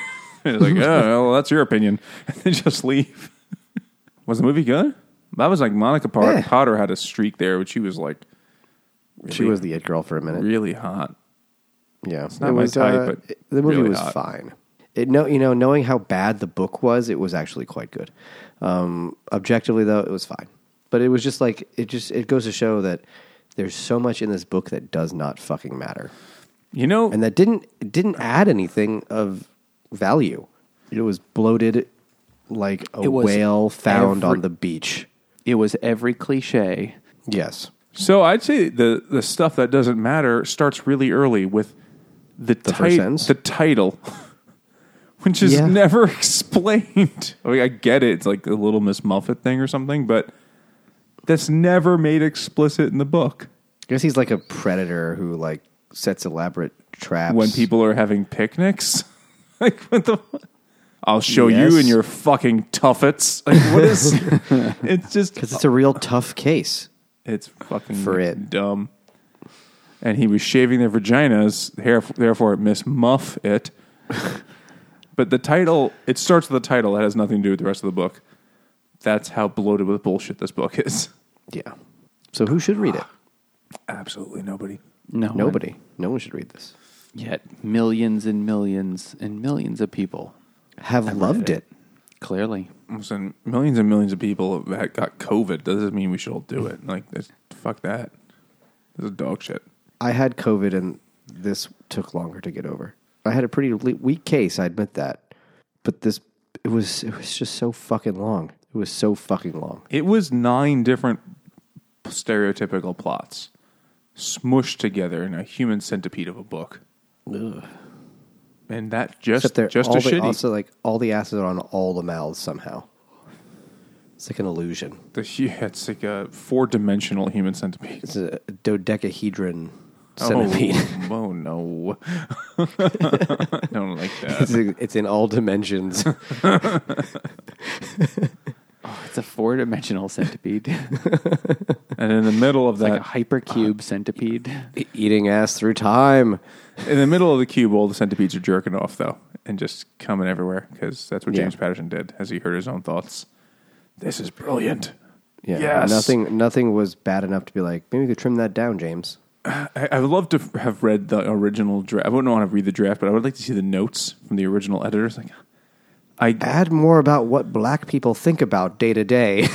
It's like, oh, well, that's your opinion. And then just leave. Was the movie good? That was like Monica Potter had a streak there, which she was like... Really, she was the it girl for a minute. Really hot. Yeah. It's not my type, but the movie really was hot. Fine. Knowing how bad the book was, it was actually quite good. Objectively, though, it was fine. But it was just like... It goes to show that there's so much in this book that does not fucking matter. You know... And that didn't add anything of value. It was bloated... Like a whale found on the beach. It was every cliche. Yes. So I'd say the stuff that doesn't matter starts really early with the title, which is never explained. I mean, I get it. It's like a Little Miss Muffet thing or something, but that's never made explicit in the book. I guess he's like a predator who like sets elaborate traps. When people are having picnics? Like, what the fuck? I'll show you and your fucking tuffets. Like, what is... It's just... Because it's a real tough case. It's fucking dumb. And he was shaving their vaginas, therefore it Miss Muff it. But the title... It starts with the title. That has nothing to do with the rest of the book. That's how bloated with bullshit this book is. Yeah. So who should read it? Absolutely nobody. Nobody. No one should read this. Yet millions and millions and millions of people... have loved it. Clearly. Listen, millions and millions of people that got COVID. That doesn't mean we should all do it. Like, fuck that. This is dog shit. I had COVID, and this took longer to get over. I had a pretty weak case, I admit that. But this, it was just so fucking long. It was so fucking long. It was 9 different stereotypical plots smushed together in a human centipede of a book. Ugh. And that just a shitty. Also, like, all the asses are on all the mouths somehow. It's like an illusion. It's like a 4-dimensional human centipede. It's a dodecahedron centipede. Oh, no. I don't like that. It's in all dimensions. It's a 4-dimensional centipede. And in the middle of like a hypercube centipede. Eating ass through time. In the middle of the cube, all the centipedes are jerking off, though, and just coming everywhere, because that's what James Patterson did as he heard his own thoughts. This is brilliant. Yeah, yes. Nothing was bad enough to be like, maybe we could trim that down, James. I would love to have read the original draft. I wouldn't want to read the draft, but I would like to see the notes from the original editors. Like, add more about what black people think about day to day.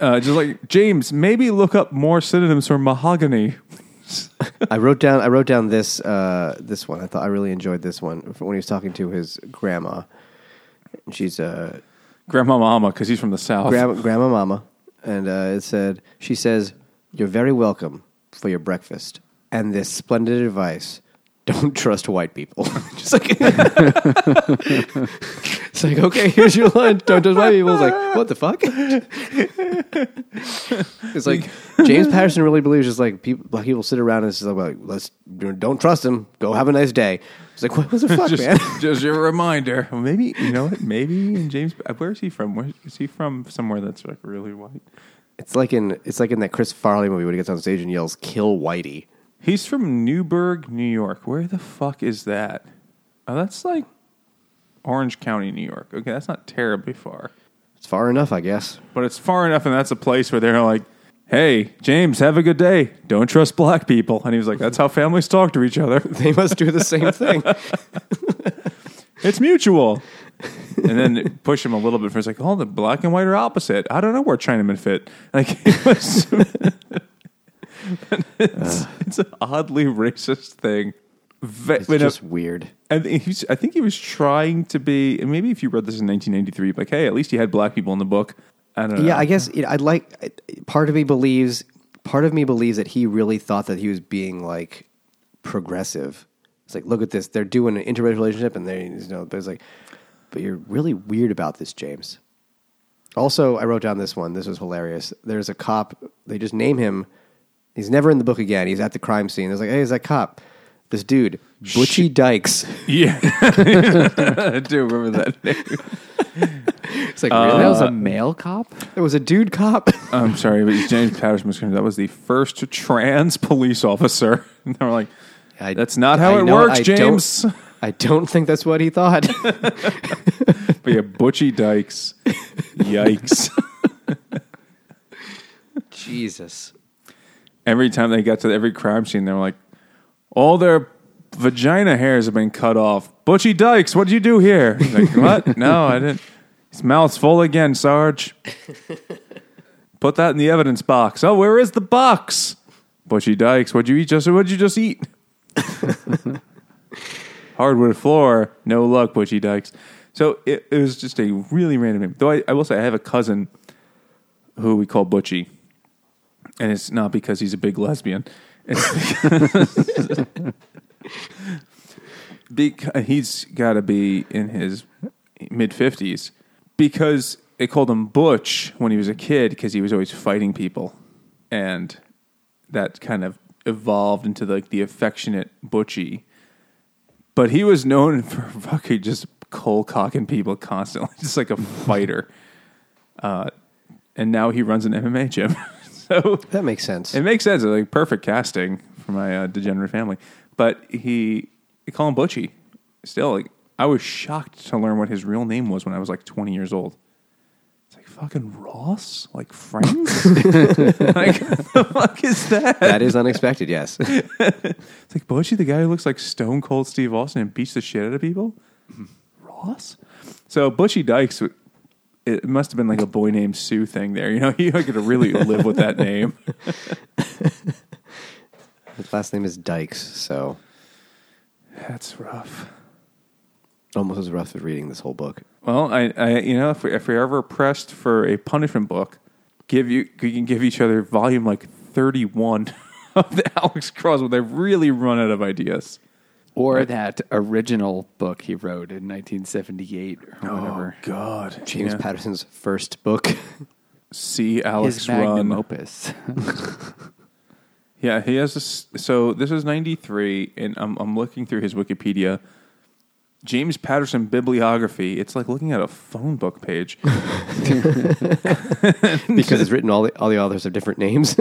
Just like, James, maybe look up more synonyms for mahogany. I wrote down this one. I thought I really enjoyed this one when he was talking to his grandma. She's Grandma Mama, because he's from the South. Grandma Mama, and she says, "You're very welcome for your breakfast and this splendid advice. don't trust white people. Just like it's like, okay, here's your line. Don't trust white people. It's like, what the fuck? It's like James Patterson really believes just like people, black people sit around and it's like, well, let's don't trust them. Go have a nice day. It's like, what the fuck, just, man? Just your reminder. Well, maybe you know what? Maybe in James, where is he from? Where is he from? Somewhere that's like really white. It's like in that Chris Farley movie when he gets on stage and yells, "Kill Whitey." He's from Newburgh, New York. Where the fuck is that? Oh, that's like Orange County, New York. Okay, that's not terribly far. It's far enough, I guess. But it's far enough, and that's a place where they're like, hey, James, have a good day. Don't trust black people. And he was like, that's how families talk to each other. They must do the same thing. It's mutual. And then push him a little bit for it's like, oh, the black and white are opposite. I don't know where Chinamen fit. Like, it was... it's an oddly racist thing. It's just weird. And I think he was trying to be, and maybe if you read this in 1993, like, hey, at least he had black people in the book. I don't know. Yeah, I guess part of me believes that he really thought that he was being like progressive. It's like, look at this, they're doing an interracial relationship, and they, you know, there's like, but you're really weird about this, James. Also, I wrote down this one. This was hilarious. There's a cop. They just name him. He's never in the book again. He's at the crime scene. It's like, hey, is that cop? This dude, Butchie Dykes. Yeah. I do remember that name. It's like, really? That was a male cop? It was a dude cop. I'm sorry, but James Patterson, that was the first trans police officer. And they were like, that's not how it works, James. I don't think that's what he thought. But yeah, Butchie Dykes. Yikes. Jesus. Every time they got to every crime scene, they were like, all their vagina hairs have been cut off. Butchie Dykes, what did you do here? He's like, what? No, I didn't. His mouth's full again, Sarge. Put that in the evidence box. Oh, where is the box? Butchie Dykes, what'd you just eat? Hardwood floor. No luck, Butchie Dykes. So it was just a really random name. Though I will say I have a cousin who we call Butchie. And it's not because he's a big lesbian. It's because he's got to be in his mid-50s. Because they called him Butch when he was a kid because he was always fighting people. And that kind of evolved into like the affectionate Butchie. But he was known for fucking just cold-cocking people constantly. Just like a fighter. And now he runs an MMA gym. So that makes sense. It makes sense. It's like perfect casting for my degenerate family. But they call him Butchie. Still, like, I was shocked to learn what his real name was when I was like 20 years old. It's like fucking Ross, like Friends. Like, what the fuck is that? That is unexpected. Yes. It's like Butchie, the guy who looks like Stone Cold Steve Austin and beats the shit out of people. Mm-hmm. Ross. So Butchie Dykes. It must have been like a boy named Sue thing there. You know, you could really live with that name. His last name is Dykes, so. That's rough. Almost as rough as reading this whole book. Well, I you know, if we're ever pressed for a punishment book, we can give each other volume like 31 of the Alex Cross where they really run out of ideas. Or that original book he wrote in 1978 or whatever. Oh, God. James Patterson's first book. See Alex his magnum opus. Yeah, he has this. So this is 93, and I'm looking through his Wikipedia. James Patterson bibliography. It's like looking at a phone book page. Because it's written, all the authors have different names.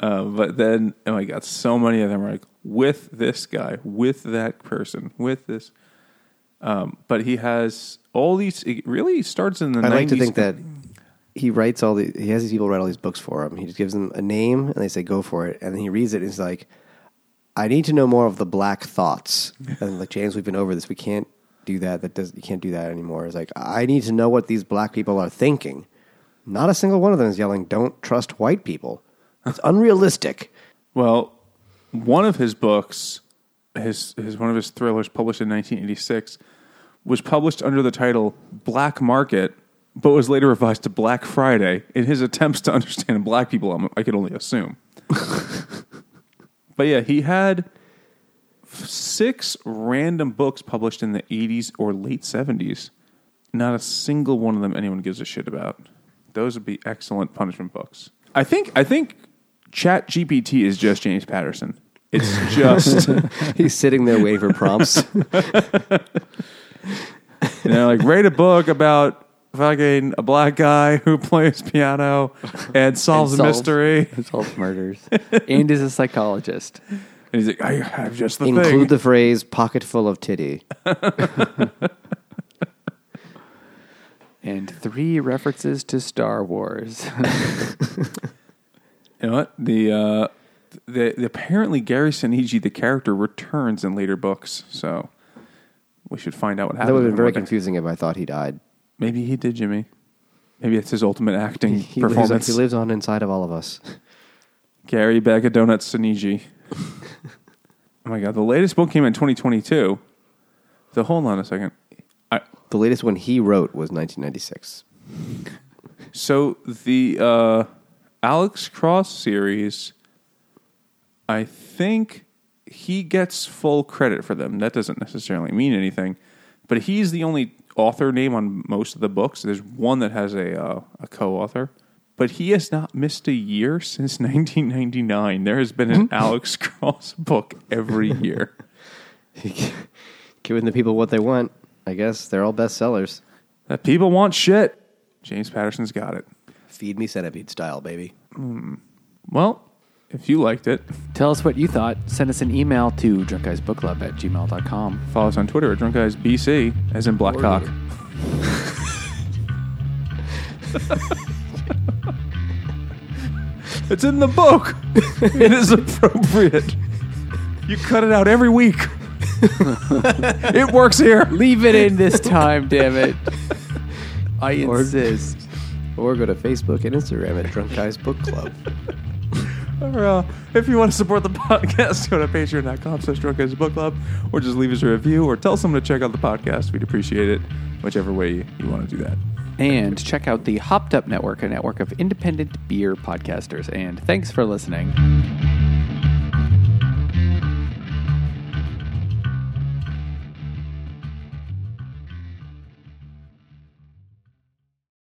But then, oh my God, so many of them are like, with this guy, with that person, with this. But he has all these, it really starts in the 90s. I like to think that he has these people write all these books for him. He just gives them a name, and they say, go for it. And then he reads it, and he's like, I need to know more of the black thoughts. And like, James, we've been over this. We can't do that. You can't do that anymore. It's like, I need to know what these black people are thinking. Not a single one of them is yelling, don't trust white people. It's unrealistic. Well, one of his books, one of his thrillers published in 1986, was published under the title Black Market, but was later revised to Black Friday in his attempts to understand black people, I could only assume. But yeah, he had 6 random books published in the 80s or late 70s. Not a single one of them anyone gives a shit about. Those would be excellent punishment books. I think ChatGPT is just James Patterson. It's just... He's sitting there waiting for prompts. You know, like, write a book about fucking a black guy who plays piano and solves a mystery. And solves murders. And is a psychologist. And he's like, I have just the Include thing. Include the phrase, pocket full of titty. And 3 references to Star Wars. You know what? The apparently Gary Soneji, the character, returns in later books, so we should find out what happened. That would have been very confusing if I thought he died. Maybe he did, Jimmy. Maybe it's his ultimate acting performance. He lives on inside of all of us. Gary, bag of donuts, Soneji. Oh my God, the latest book came out in 2022. So hold on a second. The latest one he wrote was 1996. So the Alex Cross series... I think he gets full credit for them. That doesn't necessarily mean anything, but he's the only author name on most of the books. There's one that has a co-author, but he has not missed a year since 1999. There has been an Alex Cross book every year. Giving the people what they want, I guess. They're all bestsellers. That people want shit. James Patterson's got it. Feed me centipede style, baby. Well... If you liked it, tell us what you thought. Send us an email to drunkguysbookclub@gmail.com. Follow us on Twitter at drunkguysbc, as in black cock. It's in the book. It is appropriate. You cut it out every week. It works here. Leave it in this time, damn it. I insist. Or go to Facebook and Instagram at Drunk Guys Book Club. Or, if you want to support the podcast, go to patreon.com/drunkguysbookclub, or just leave us a review or tell someone to check out the podcast. We'd appreciate it, whichever way you want to do that. And check out the Hopped Up Network, a network of independent beer podcasters. And thanks for listening.